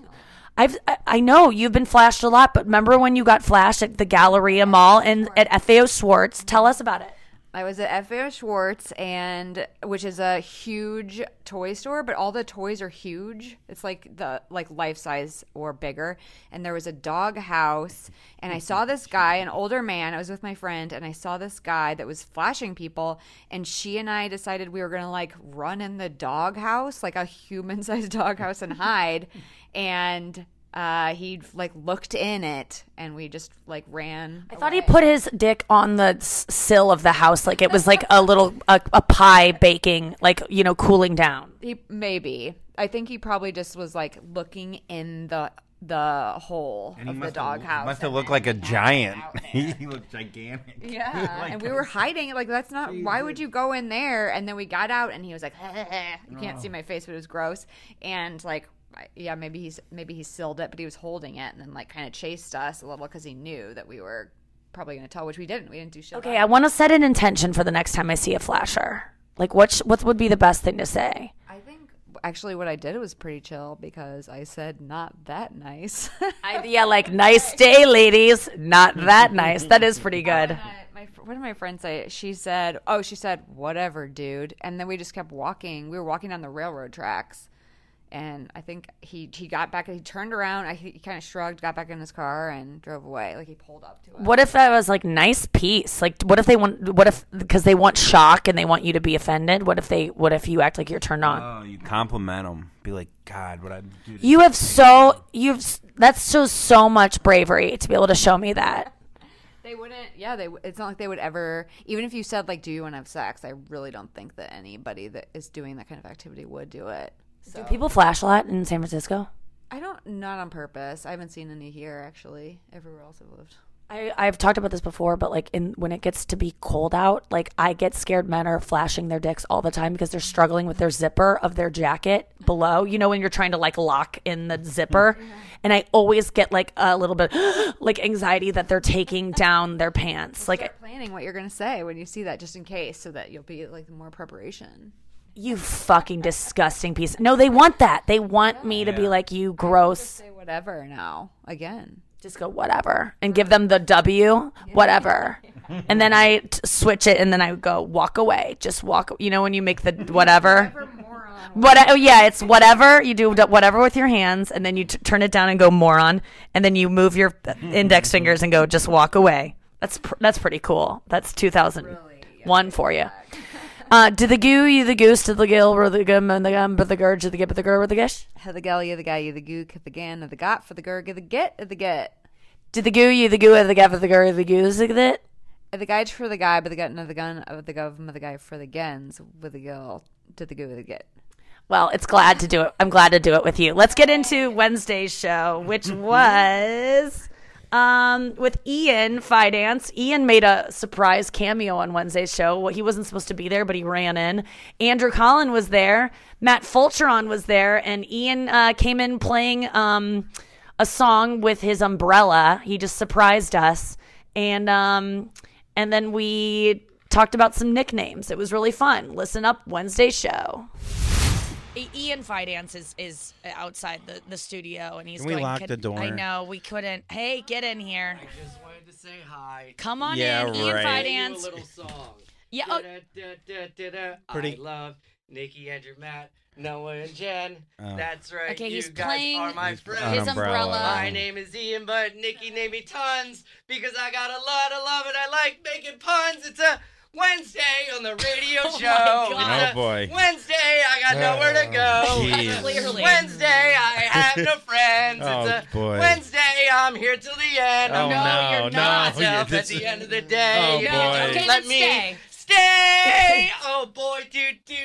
I've I, I know you've been flashed a lot, but remember when you got flashed at the Galleria Mall and at F A O Schwartz? Tell us about it. I was at F A O Schwartz, and which is a huge toy store, but all the toys are huge. It's like the like life size or bigger. And there was a dog house, and I saw this guy, an older man. I was with my friend, and I saw this guy that was flashing people. And she and I decided we were gonna like run in the dog house, like a human sized dog house, and hide. And Uh, he like looked in it, and we just like ran. I away. Thought he put his dick on the s- sill of the house, like it was like a little a, a pie baking, like you know, cooling down. He maybe. I think he probably just was like looking in the the hole and of the dog have, house. Must have looked like a giant. He looked gigantic. Yeah, like and we were hiding. Like that's not. Jesus. Why would you go in there? And then we got out, and he was like, you can't oh. see my face, but it was gross, and like. Yeah, maybe he's maybe he sealed it, but he was holding it and then like kind of chased us a little because he knew that we were probably going to tell, which we didn't. We didn't do shit. Okay, I want to set an intention for the next time I see a flasher. Like, what sh- what would be the best thing to say? I think actually what I did was pretty chill because I said not that nice. I, yeah, like nice day, ladies. Not that nice. That is pretty good. What did my friend say? She said, "Oh, she said whatever, dude," and then we just kept walking. We were walking down the railroad tracks. And I think he, he got back, he turned around, I, he kind of shrugged, got back in his car, and drove away. Like, he pulled up to it. What if that was, like, nice piece? Like, what if they want, what if, because they want shock and they want you to be offended? What if they, what if you act like you're turned on? Oh, you compliment them. Be like, God, what I do. You have so, you've, that's just so much bravery to be able to show me that. They wouldn't, yeah, they. It's not like they would ever, even if you said, like, do you want to have sex? I really don't think that anybody that is doing that kind of activity would do it. So. Do people flash a lot in San Francisco? I don't, not on purpose. I haven't seen any here, actually. Everywhere else I've lived. I, I've talked about this before, but, like, in, when it gets to be cold out, like, I get scared men are flashing their dicks all the time because they're struggling with their zipper of their jacket below. You know, when you're trying to, like, lock in the zipper. Yeah. And I always get, like, a little bit, like, anxiety that they're taking down their pants. Well, like, start planning what you're going to say when you see that, just in case, so that you'll be, like, more preparation. You fucking disgusting piece. No, they want that. They want yeah. me to yeah. be like, you gross. Just say whatever now. Again. Just go whatever and give them the W, yeah. whatever. Yeah. And then I t- switch it and then I go walk away. Just walk. You know when you make the whatever? Whatever moron. What, oh, yeah, it's whatever. You do whatever with your hands and then you t- turn it down and go moron. And then you move your index fingers and go just walk away. That's pr- that's pretty cool. That's two thousand one really? For you. Uh, did the goo, you the goose, did the gill, or the gum, and the gum, but the gurge, did the git, but the gur, or the gish? Had the gell, you the guy, you the goo, the gan, the got, for the gur, the get, the get. Did the goo, you the goo, the gat, for the gur, the goose, the git? The guy for the guy, but the gut, the gun, of the gov, the guy for the gens, with the gill, did the goo, the get. Well, it's glad to do it. I'm glad to do it with you. Let's get into Wednesday's show, which was. Um, with Ian Fidance. Ian made a surprise cameo on Wednesday's show. Well, he wasn't supposed to be there, but he ran in. Andrew Collin was there. Matt Fulcheron was there, and Ian uh, came in playing um, a song with his umbrella. He just surprised us, and um, and then we talked about some nicknames. It was really fun. Listen up, Wednesday's show. Ian Fidance is, is outside the, the studio, and he's Can we going. Lock the door? I know we couldn't. Hey, get in here! I just wanted to say hi. Come on yeah, in, Ian right. Fidance. A little song. Yeah. Oh. Da, da, da, da, da. Pretty. I love Nikki, Andrew, Matt, Noah, and Jen. Oh. That's right. Okay, you he's guys playing are my friends. His umbrella. My name is Ian, but Nikki named me tons because I got a lot of love and I like making puns. It's a Wednesday on the radio oh show. Oh boy. Wednesday, I got nowhere to go. Oh, clearly. Wednesday, I have no friends. oh, it's a boy. Wednesday, I'm here till the end. Oh, no, no, you're not. No, yeah, at the end of the day. Oh, boy. Okay, let me stay. stay. Oh boy, dude, dude.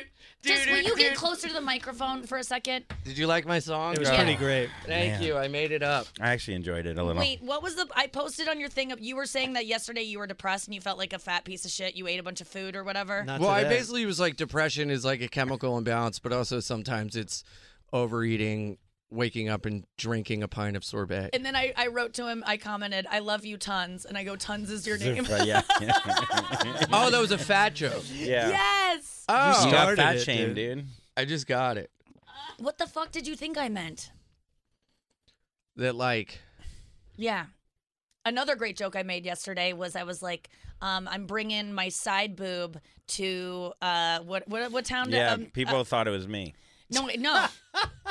Just will you get closer to the microphone for a second? Did you like my song? It was yeah. pretty great. Thank Man. you. I made it up. I actually enjoyed it a little. Wait, what was the... I posted on your thing... You were saying that yesterday you were depressed and you felt like a fat piece of shit. You ate a bunch of food or whatever. Not well, today. I basically was like, depression is like a chemical imbalance, but also sometimes it's overeating, waking up and drinking a pint of sorbet. And then I, I wrote to him, I commented, I love you tons. And I go, tons is your name. yeah. Oh, that was a fat joke. Yeah. Yes. Oh, you started fat shame, dude. dude. I just got it. Uh, what the fuck did you think I meant? That like. Yeah. Another great joke I made yesterday was I was like, um, I'm bringing my side boob to uh, what what what town? Yeah, um, people uh, thought it was me. No, no.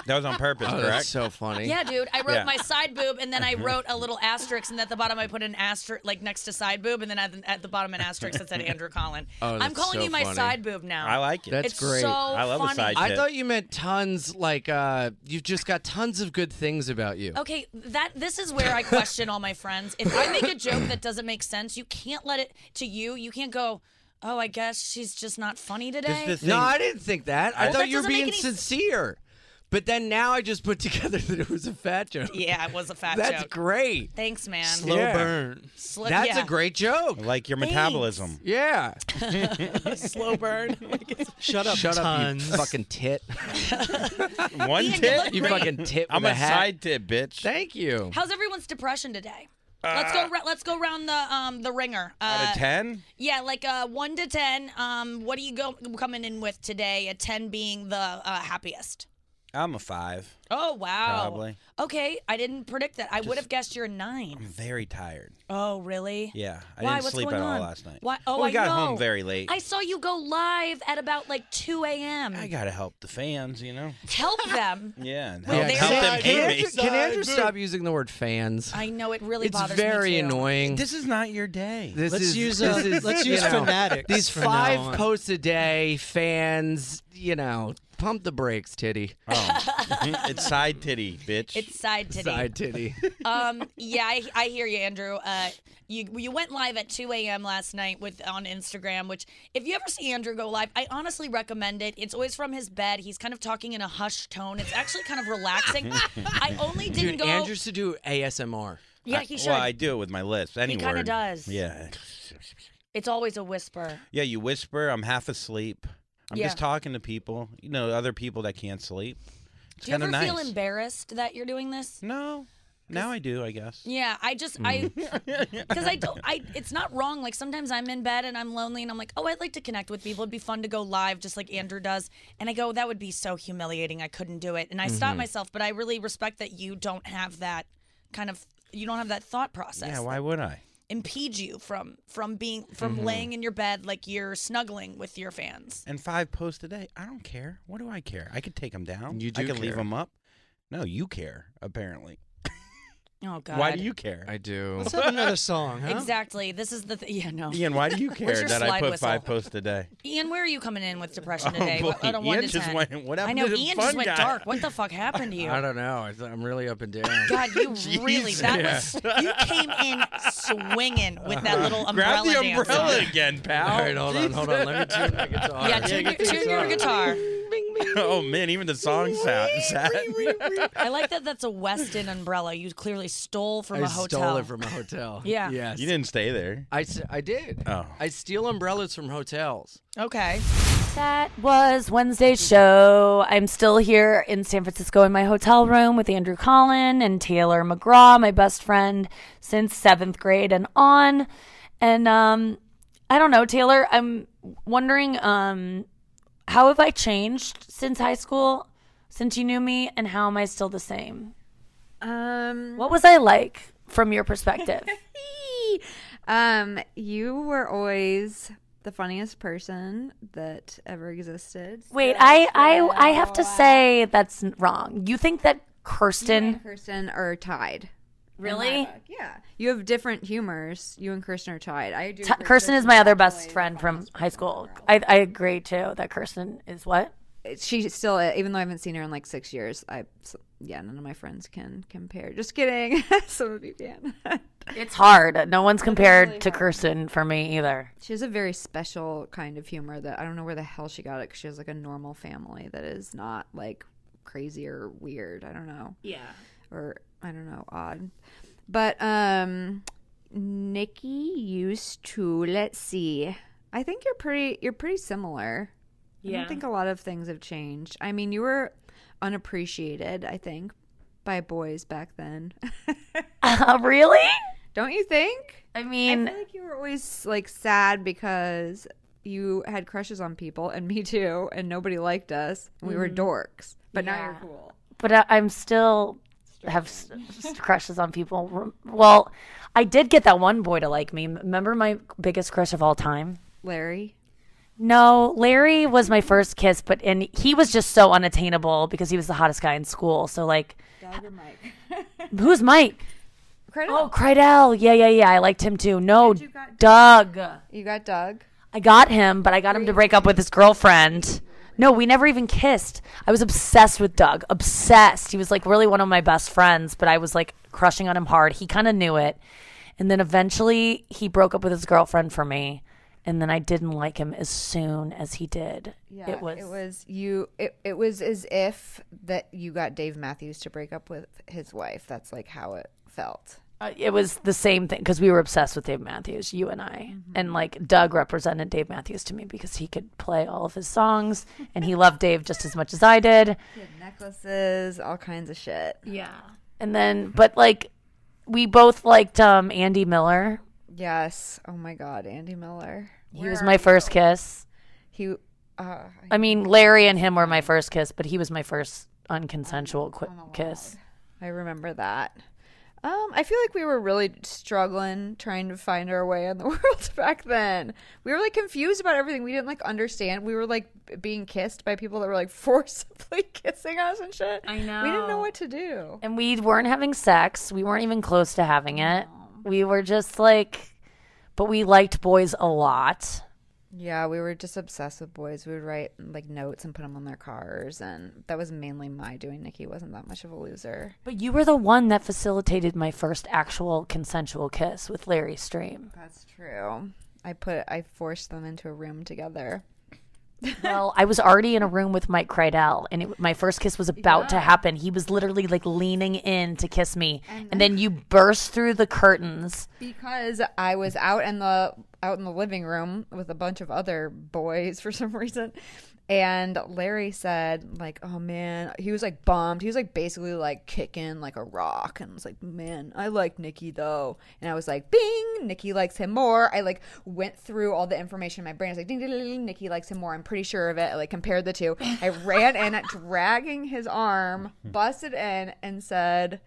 That was on purpose, oh, correct? That's so funny. Yeah, dude. I wrote yeah. my side boob, and then I wrote a little asterisk, and at the bottom I put an asterisk, like, next to side boob, and then at the, at the bottom an asterisk that said Andrew Collin. Oh, I'm calling so you my funny. Side boob now. I like it. That's it's great. So I love funny. The side boob. I thought you meant tons, like, uh, you've just got tons of good things about you. Okay, that this is where I question all my friends. If I make a joke that doesn't make sense, you can't let it to you. You can't go... Oh, I guess she's just not funny today. No, I didn't think that. I well, thought that you were being any... sincere. But then now I just put together that it was a fat joke. Yeah, it was a fat That's joke. That's great. Thanks, man. Slow yeah. burn. Sl- That's yeah. a great joke. Like your Thanks. Metabolism. Yeah. Slow burn. Shut up, Shut tons. Up, you fucking tit. One Ian, tit? You fucking tit with I'm a, a side tit, bitch. Thank you. How's everyone's depression today? Let's go. Let's go round the um the ringer. Uh, out of ten? Yeah, like uh one to ten. Um, what are you go coming in with today? A ten being the uh, happiest. I'm a five. Oh, wow. Probably. Okay, I didn't predict that. I Just, would have guessed you're a nine. I'm very tired. Oh, really? Yeah. I Why? didn't What's sleep at all on? last night. Why? Oh, well, we I got know. home very late. I saw you go live at about like two a m I got to help the fans, you know? Help them? Yeah. Well, yeah, help them hate me. Can Andrew stop using the word fans? I know, it really it's bothers me. It's very annoying. This is not your day. This let's is, use, this uh, is, let's use fanatics. These five posts a day, fans, you know. Pump the brakes, titty. Oh. It's side titty, bitch. It's side titty. Side titty. um, yeah, I, I hear you, Andrew. Uh, you you went live at two a m last night with on Instagram, which if you ever see Andrew go live, I honestly recommend it. It's always from his bed. He's kind of talking in a hushed tone. It's actually kind of relaxing. I only didn't Dude, go. Andrew should do A S M R. Yeah, he should. I, well, I do it with my lips. Any he kind of does. Yeah. It's always a whisper. Yeah, you whisper. I'm half asleep. I'm yeah. just talking to people, you know, other people that can't sleep. It's kind of nice. Do you ever nice. feel embarrassed that you're doing this? No. Now I do, I guess. Yeah, I just, I, because I don't, I, it's not wrong. Like, sometimes I'm in bed and I'm lonely and I'm like, oh, I'd like to connect with people. It'd be fun to go live just like Andrew does. And I go, that would be so humiliating. I couldn't do it. And I mm-hmm. stopped myself, but I really respect that you don't have that kind of, you don't have that thought process. Yeah, why would I? Impede you from from being from mm-hmm. laying in your bed like you're snuggling with your fans. And five posts a day, I don't care. What do I care? I could take them down. You do I could leave them up. No, you care apparently. Oh God! Why do you care? I do. Let's have another song. Huh? Exactly. This is the th yeah no. Ian, why do you care that I put whistle? five posts a day? Ian, where are you coming in with depression today? Oh, what, Ian to just went. What happened? I know to Ian just went guy? dark. What the fuck happened to you? I don't know. I'm really up and down. God, you really that yeah. was you came in swinging with that little umbrella. Grab the umbrella dance again, pal. All right, hold Jesus. on, hold on. Let me tune my guitar. Yeah, tune, yeah, your, tune your guitar. Oh man, even the song sound sad. I like that. That's a Westin umbrella. You clearly stole from I a hotel. I stole it from a hotel. Yeah. Yes. You didn't stay there. I, I did. Oh. I steal umbrellas from hotels. Okay. That was Wednesday's show. I'm still here in San Francisco in my hotel room with Andrew Collin and Taylor McGraw, my best friend since seventh grade and on. And um, I don't know, Taylor. I'm wondering. Um, How have I changed since high school, since you knew me, and how am I still the same? Um, what was I like from your perspective? um, you were always the funniest person that ever existed. So Wait, I, I, I have to say that's wrong. You think that Kirsten, you and Kirsten are tied? Really? Yeah. You have different humors. You and Kirsten are tied. I do. T Kirsten, Kirsten is my other best friend from high school. I, I agree, too, that Kirsten is what? She's still, even though I haven't seen her in like six years, I, yeah, none of my friends can compare. Just kidding. Some of you can. It's hard. No one's compared really to hard. Kirsten for me either. She has a very special kind of humor that I don't know where the hell she got it because she has like a normal family that is not like crazy or weird. I don't know. Yeah. Or... I don't know, odd. But um, Nikki used to, let's see. I think you're pretty you're pretty similar. Yeah. I don't think a lot of things have changed. I mean, you were unappreciated, I think, by boys back then. Uh, really? Don't you think? I mean, I feel like you were always like sad because you had crushes on people and me too, and nobody liked us. And we mm. were dorks. But yeah. now you're cool. But uh, I'm still have crushes on people. Well, I did get that one boy to like me. Remember my biggest crush of all time? Larry? No, Larry was my first kiss, but and he was just so unattainable because he was the hottest guy in school. So like, Doug or Mike? Who's Mike? Crydell. Oh, Crydell. Yeah, yeah, yeah. I liked him too. No, you got Doug. Doug. You got Doug? I got him, but I got him to break up with his girlfriend. No, we never even kissed. I was obsessed with Doug. Obsessed. He was like really one of my best friends, but I was like crushing on him hard. He kind of knew it. And then eventually he broke up with his girlfriend for me. And then I didn't like him as soon as he did. Yeah, it was, it was you. It, it was as if that you got Dave Matthews to break up with his wife. That's like how it felt. Uh, it was the same thing because we were obsessed with Dave Matthews, you and I. Mm-hmm. And like Doug represented Dave Matthews to me because he could play all of his songs and he loved Dave just as much as I did. He had necklaces, all kinds of shit. Yeah. And then, but like we both liked um, Andy Miller. Yes. Oh my God, Andy Miller. He Where was my first you? kiss. He. Uh, I, I mean, Larry and him were my first kiss, but he was my first unconsensual quick kiss. I remember that. Um, I feel like we were really struggling trying to find our way in the world back then. We were like confused about everything. We didn't like understand. We were like being kissed by people that were like forcibly kissing us and shit. I know. We didn't know what to do. And we weren't having sex. We weren't even close to having it. We were just like, but we liked boys a lot. Yeah, we were just obsessed with boys. We would write like notes and put them on their cars, and that was mainly my doing. Nikki wasn't that much of a loser. But you were the one that facilitated my first actual consensual kiss with Larry Stream. That's true. I put I forced them into a room together. Well, I was already in a room with Mike Crydell, and it, my first kiss was about yeah. to happen. He was literally like leaning in to kiss me, and, and then you burst through the curtains because I was out in the out in the living room with a bunch of other boys for some reason. And Larry said, like, oh, man, he was, like, bummed. He was, like, basically, like, kicking, like, a rock. And was like, man, I like Nikki, though. And I was like, bing, Nikki likes him more. I, like, went through all the information in my brain. I was like, ding, ding, ding, ding, Nikki likes him more. I'm pretty sure of it. I, like, compared the two. I ran in, dragging his arm, busted in, and said,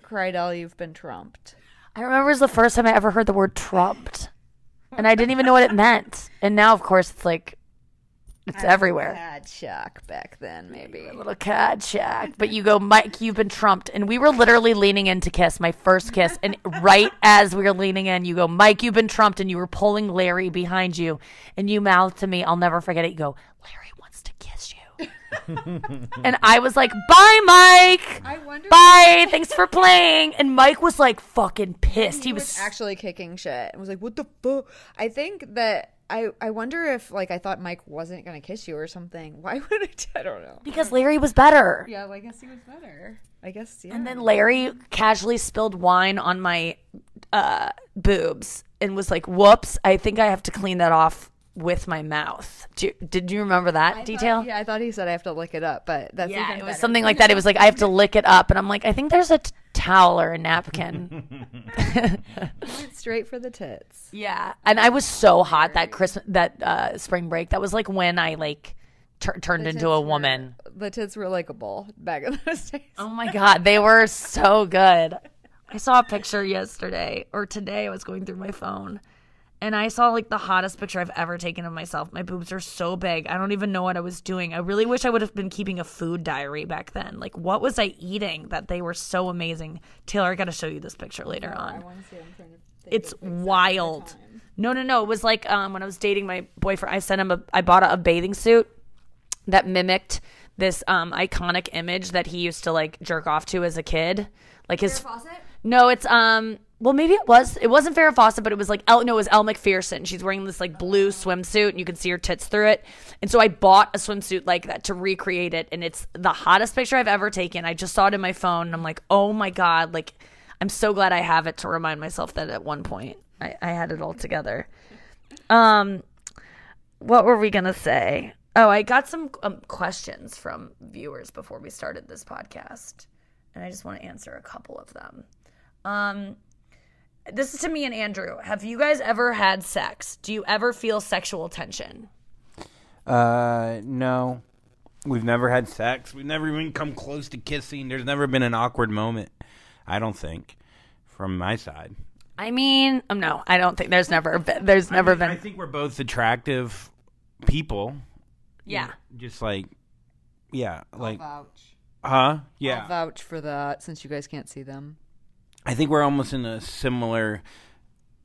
Crydell, you've been trumped. I remember it was the first time I ever heard the word trumped. And I didn't even know what it meant. And now, of course, it's, like, it's I everywhere. Cad shock back then, maybe a little cad shock. But you go, Mike, you've been trumped, and we were literally leaning in to kiss, my first kiss, and right as we were leaning in, you go, Mike, you've been trumped, and you were pulling Larry behind you, and you mouthed to me, I'll never forget it. You go, Larry wants to kiss you, and I was like, bye, Mike. I wonder. Bye, thanks for playing. And Mike was like fucking pissed. He, he was, was actually kicking shit. I was like, what the fuck? I think that. I, I wonder if, like, I thought Mike wasn't going to kiss you or something. Why would I? T- I don't know. Because Larry was better. Yeah, well, I guess he was better. I guess, yeah. And then Larry casually spilled wine on my uh, boobs and was like, whoops, I think I have to clean that off with my mouth. Do you, did you remember that I detail? Thought, yeah, I thought he said I have to lick it up, but that's yeah, it was better. Something like that. It was like, I have to lick it up. And I'm like, I think there's a t- towel or a napkin. Went straight for the tits. Yeah, and I was so hot that Christmas, that uh, spring break. That was like when I like tur- turned into a woman. Were, the tits were lickable back in those days. Oh my god, they were so good. I saw a picture yesterday or today. I was going through my phone, and I saw like the hottest picture I've ever taken of myself. My boobs are so big. I don't even know what I was doing. I really wish I would have been keeping a food diary back then. Like, what was I eating that they were so amazing? Taylor, I got to show you this picture later yeah, on. I want to see it. I'm trying to It's wild. No, no, no. It was like um, when I was dating my boyfriend, I sent him a, I bought a, a bathing suit that mimicked this um, iconic image that he used to like jerk off to as a kid. Like his. Farrah Fawcett? No, it's um. Well, maybe it was. It wasn't Farrah Fawcett, but it was like El. No, it was Elle McPherson. She's wearing this like blue swimsuit, and you can see her tits through it. And so I bought a swimsuit like that to recreate it, and it's the hottest picture I've ever taken. I just saw it in my phone, and I'm like, oh my god, like. I'm so glad I have it to remind myself that at one point I, I had it all together. Um, what were we going to say? Oh, I got some um, questions from viewers before we started this podcast, and I just want to answer a couple of them. Um, this is to me and Andrew. Have you guys ever had sex? Do you ever feel sexual tension? Uh, no. We've never had sex. We've never even come close to kissing. There's never been an awkward moment. I don't think, from my side. I mean, um, no, I don't think there's never been. There's I never mean, been. I think we're both attractive people. Yeah. Just like, yeah, like. I'll vouch. Huh? Yeah. I'll vouch for that since you guys can't see them. I think we're almost in a similar,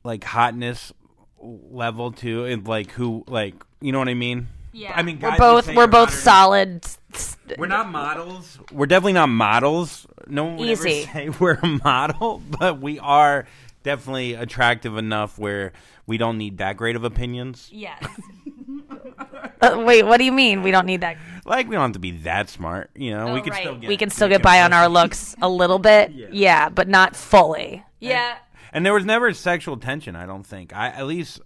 like, hotness level to, and like who, like, you know what I mean? Yeah. I mean, guys, we're both we're both modern. Solid. We're not models. We're definitely not models. No one would Easy. Ever say we're a model, but we are definitely attractive enough where we don't need that great of opinions. Yes. uh, wait, what do you mean we don't need that? Like, we don't have to be that smart, you know. Oh, we can right. still get we can still we get, get by on our looks a little bit. Yeah. yeah, but not fully. Yeah. And, and there was never sexual tension, I don't think. I at least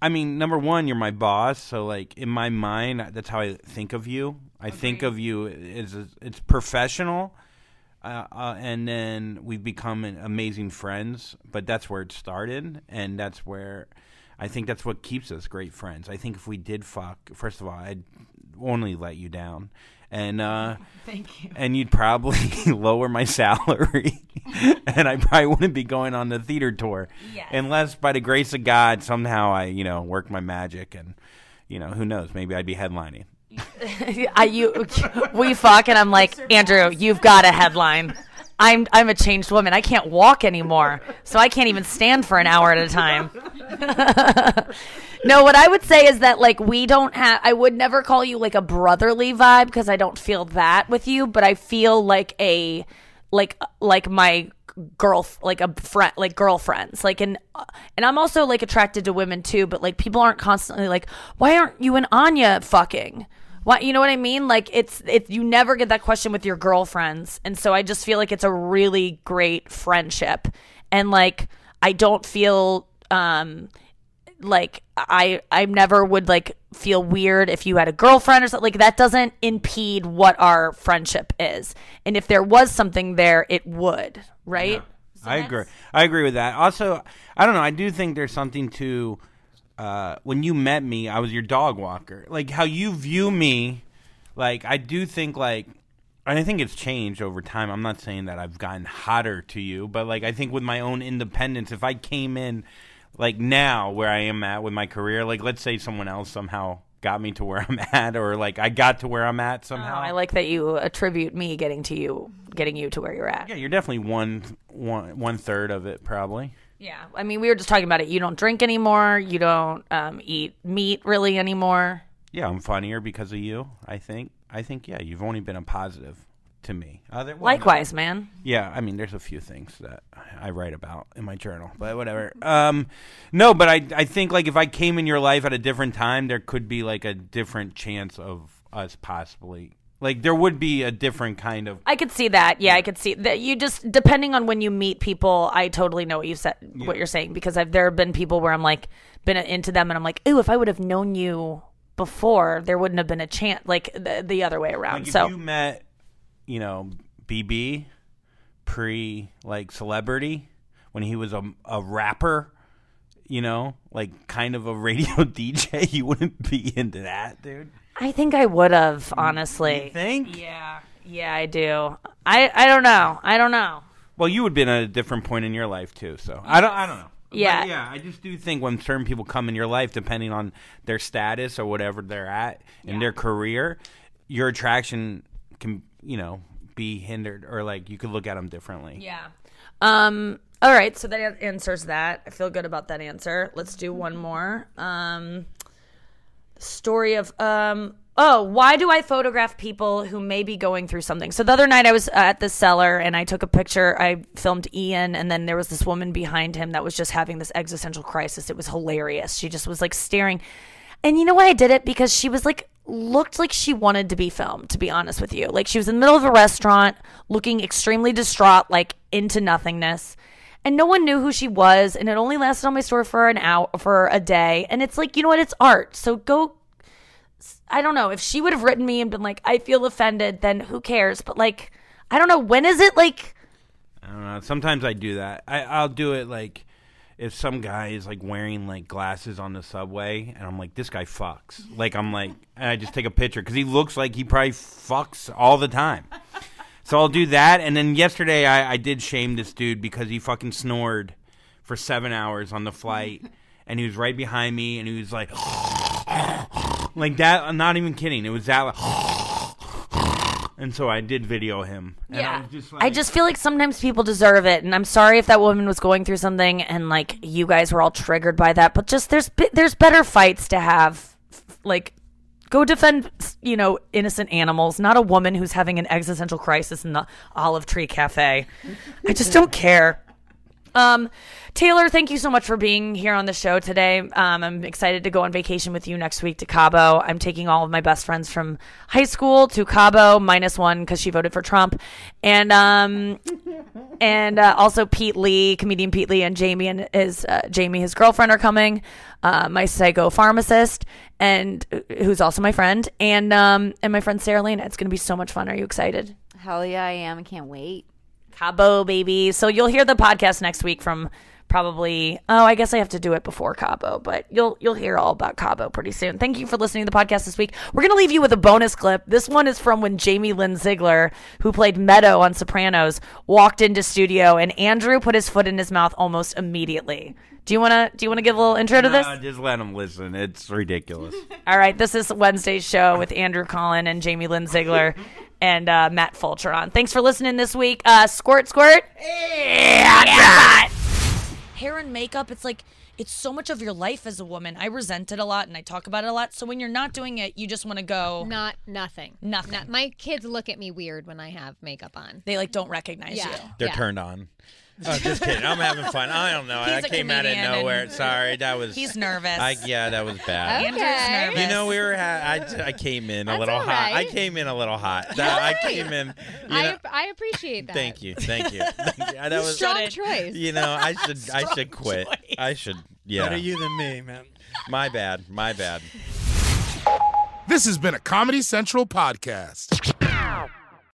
I mean, number one, you're my boss, so, like, in my mind, that's how I think of you. I okay. think of you as a, it's professional, uh, uh, and then we've become an amazing friends, but that's where it started, and that's where I think that's what keeps us great friends. I think if we did fuck, first of all, I'd only let you down, and uh, thank you. And you'd probably lower my salary, and I probably wouldn't be going on the theater tour, yes. unless by the grace of God somehow I, you know, work my magic, and you know, who knows? Maybe I'd be headlining. I, you, we fuck, and I'm like, Andrew, you've got a headline. I'm I'm a changed woman. I can't walk anymore, so I can't even stand for an hour at a time. No, what I would say is that, like, we don't have – I would never call you, like, a brotherly vibe because I don't feel that with you, but I feel like a – like like my girl – like a friend – like girlfriends. Like, and, and I'm also, like, attracted to women too, but, like, people aren't constantly like, why aren't you and Anya fucking – Why, you know what I mean? Like, it's it, you never get that question with your girlfriends. And so I just feel like it's a really great friendship. And, like, I don't feel um, like I I never would, like, feel weird if you had a girlfriend or something. Like, that doesn't impede what our friendship is. And if there was something there, it would, right? Yeah. So I agree. I agree with that. Also, I don't know. I do think there's something to... Uh, when you met me, I was your dog walker. Like, how you view me, like, I do think, like, and I think it's changed over time. I'm not saying that I've gotten hotter to you, but, like, I think with my own independence, if I came in, like, now where I am at with my career, like, let's say someone else somehow got me to where I'm at, or, like, I got to where I'm at somehow. Oh, I like that you attribute me getting to you, getting you to where you're at. Yeah, you're definitely one, one, one third of it, probably. Yeah, I mean, we were just talking about it. You don't drink anymore. You don't um, eat meat really anymore. Yeah, I'm funnier because of you, I think. I think, yeah, you've only been a positive to me. Other, well, Likewise, no. man. Yeah, I mean, there's a few things that I write about in my journal, but whatever. Um, no, but I, I think, like, if I came in your life at a different time, there could be, like, a different chance of us possibly... Like, there would be a different kind of... I could see that. Yeah, yeah. I could see that. You just, depending on when you meet people, I totally know what you said, yeah. what you're saying, because I've, there have been people where I'm like, been into them and I'm like, ooh, if I would have known you before, there wouldn't have been a chance, like the, the other way around. Like, so if you met, you know, B B pre, like, celebrity, when he was a, a rapper, you know, like kind of a radio D J, you wouldn't be into that, dude. I think I would have, honestly. You think? Yeah. Yeah, I do. I, I don't know. I don't know. Well, you would have been at a different point in your life, too. So I don't I don't know. Yeah. But yeah, I just do think when certain people come in your life, depending on their status or whatever they're at in yeah. their career, your attraction can, you know, be hindered, or, like, you could look at them differently. Yeah. Um. All right. So that answers that. I feel good about that answer. Let's do one more. Um. Story of um oh why do I photograph people who may be going through something? So the other night I was at the Cellar and I took a picture. I filmed Ian, and then there was this woman behind him that was just having this existential crisis. It was hilarious. She just was, like, staring, and you know why I did it? Because she was, like, looked like she wanted to be filmed, to be honest with you. Like, she was in the middle of a restaurant looking extremely distraught, like, into nothingness. And no one knew who she was, and it only lasted on my store for an hour, for a day. And it's like, you know what? It's art. So go, I don't know. If she would have written me and been like, I feel offended, then who cares? But, like, I don't know. When is it, like? I don't know. Sometimes I do that. I, I'll do it, like, if some guy is, like, wearing, like, glasses on the subway, and I'm like, this guy fucks. Like, I'm like, and I just take a picture because he looks like he probably fucks all the time. So I'll do that, and then yesterday I, I did shame this dude because he fucking snored for seven hours on the flight, and he was right behind me, and he was like, like that. I'm not even kidding. It was that, like, and so I did video him. And yeah, I, was just like, I just feel like sometimes people deserve it, and I'm sorry if that woman was going through something, and, like, you guys were all triggered by that. But just there's there's better fights to have, like. Go defend, you know, innocent animals, not a woman who's having an existential crisis in the Olive Tree Cafe. I just don't care. Um, Taylor, thank you so much for being here on the show today. Um, I'm excited to go on vacation with you next week to Cabo. I'm taking all of my best friends from high school to Cabo, minus one because she voted for Trump. And um, and uh, also Pete Lee, comedian Pete Lee, and Jamie and his uh, Jamie, his girlfriend, are coming. Uh, my psycho pharmacist, and who's also my friend, and um, and my friend Sarah Lena. It's going to be so much fun. Are you excited? Hell yeah, I am. I can't wait. Cabo, baby. So you'll hear the podcast next week from probably. Oh, I guess I have to do it before Cabo, but you'll you'll hear all about Cabo pretty soon. Thank you for listening to the podcast this week. We're going to leave you with a bonus clip. This one is from when Jamie Lynn Sigler, who played Meadow on Sopranos, walked into studio and Andrew put his foot in his mouth almost immediately. Do you want to do you want to give a little intro to this? No, just let them listen. It's ridiculous. All right. This is Wednesday's show with Andrew Collin and Jamie Lynn Sigler and uh, Matt Fulcher on. Thanks for listening this week. Uh, squirt, squirt. Yeah, yeah. Hair and makeup, it's like, it's so much of your life as a woman. I resent it a lot and I talk about it a lot. So when you're not doing it, you just want to go. Not nothing. Nothing. Not, my kids look at me weird when I have makeup on. They like don't recognize yeah. you. They're yeah. turned on. Oh, just kidding. I'm having fun. I don't know. He's I came out of nowhere. And... Sorry, that was. He's nervous. I, yeah, that was bad. Okay. Andrew's nervous. You know, we were. Ha- I, I came in a That's little all right. hot. I came in a little hot. That, I came in. You know, I I appreciate that. Thank you. Thank you. Thank you. That was strong a, choice. You know, I should strong I should quit. Choice. I should. Yeah. Better you than me, man. My bad. My bad. This has been a Comedy Central podcast.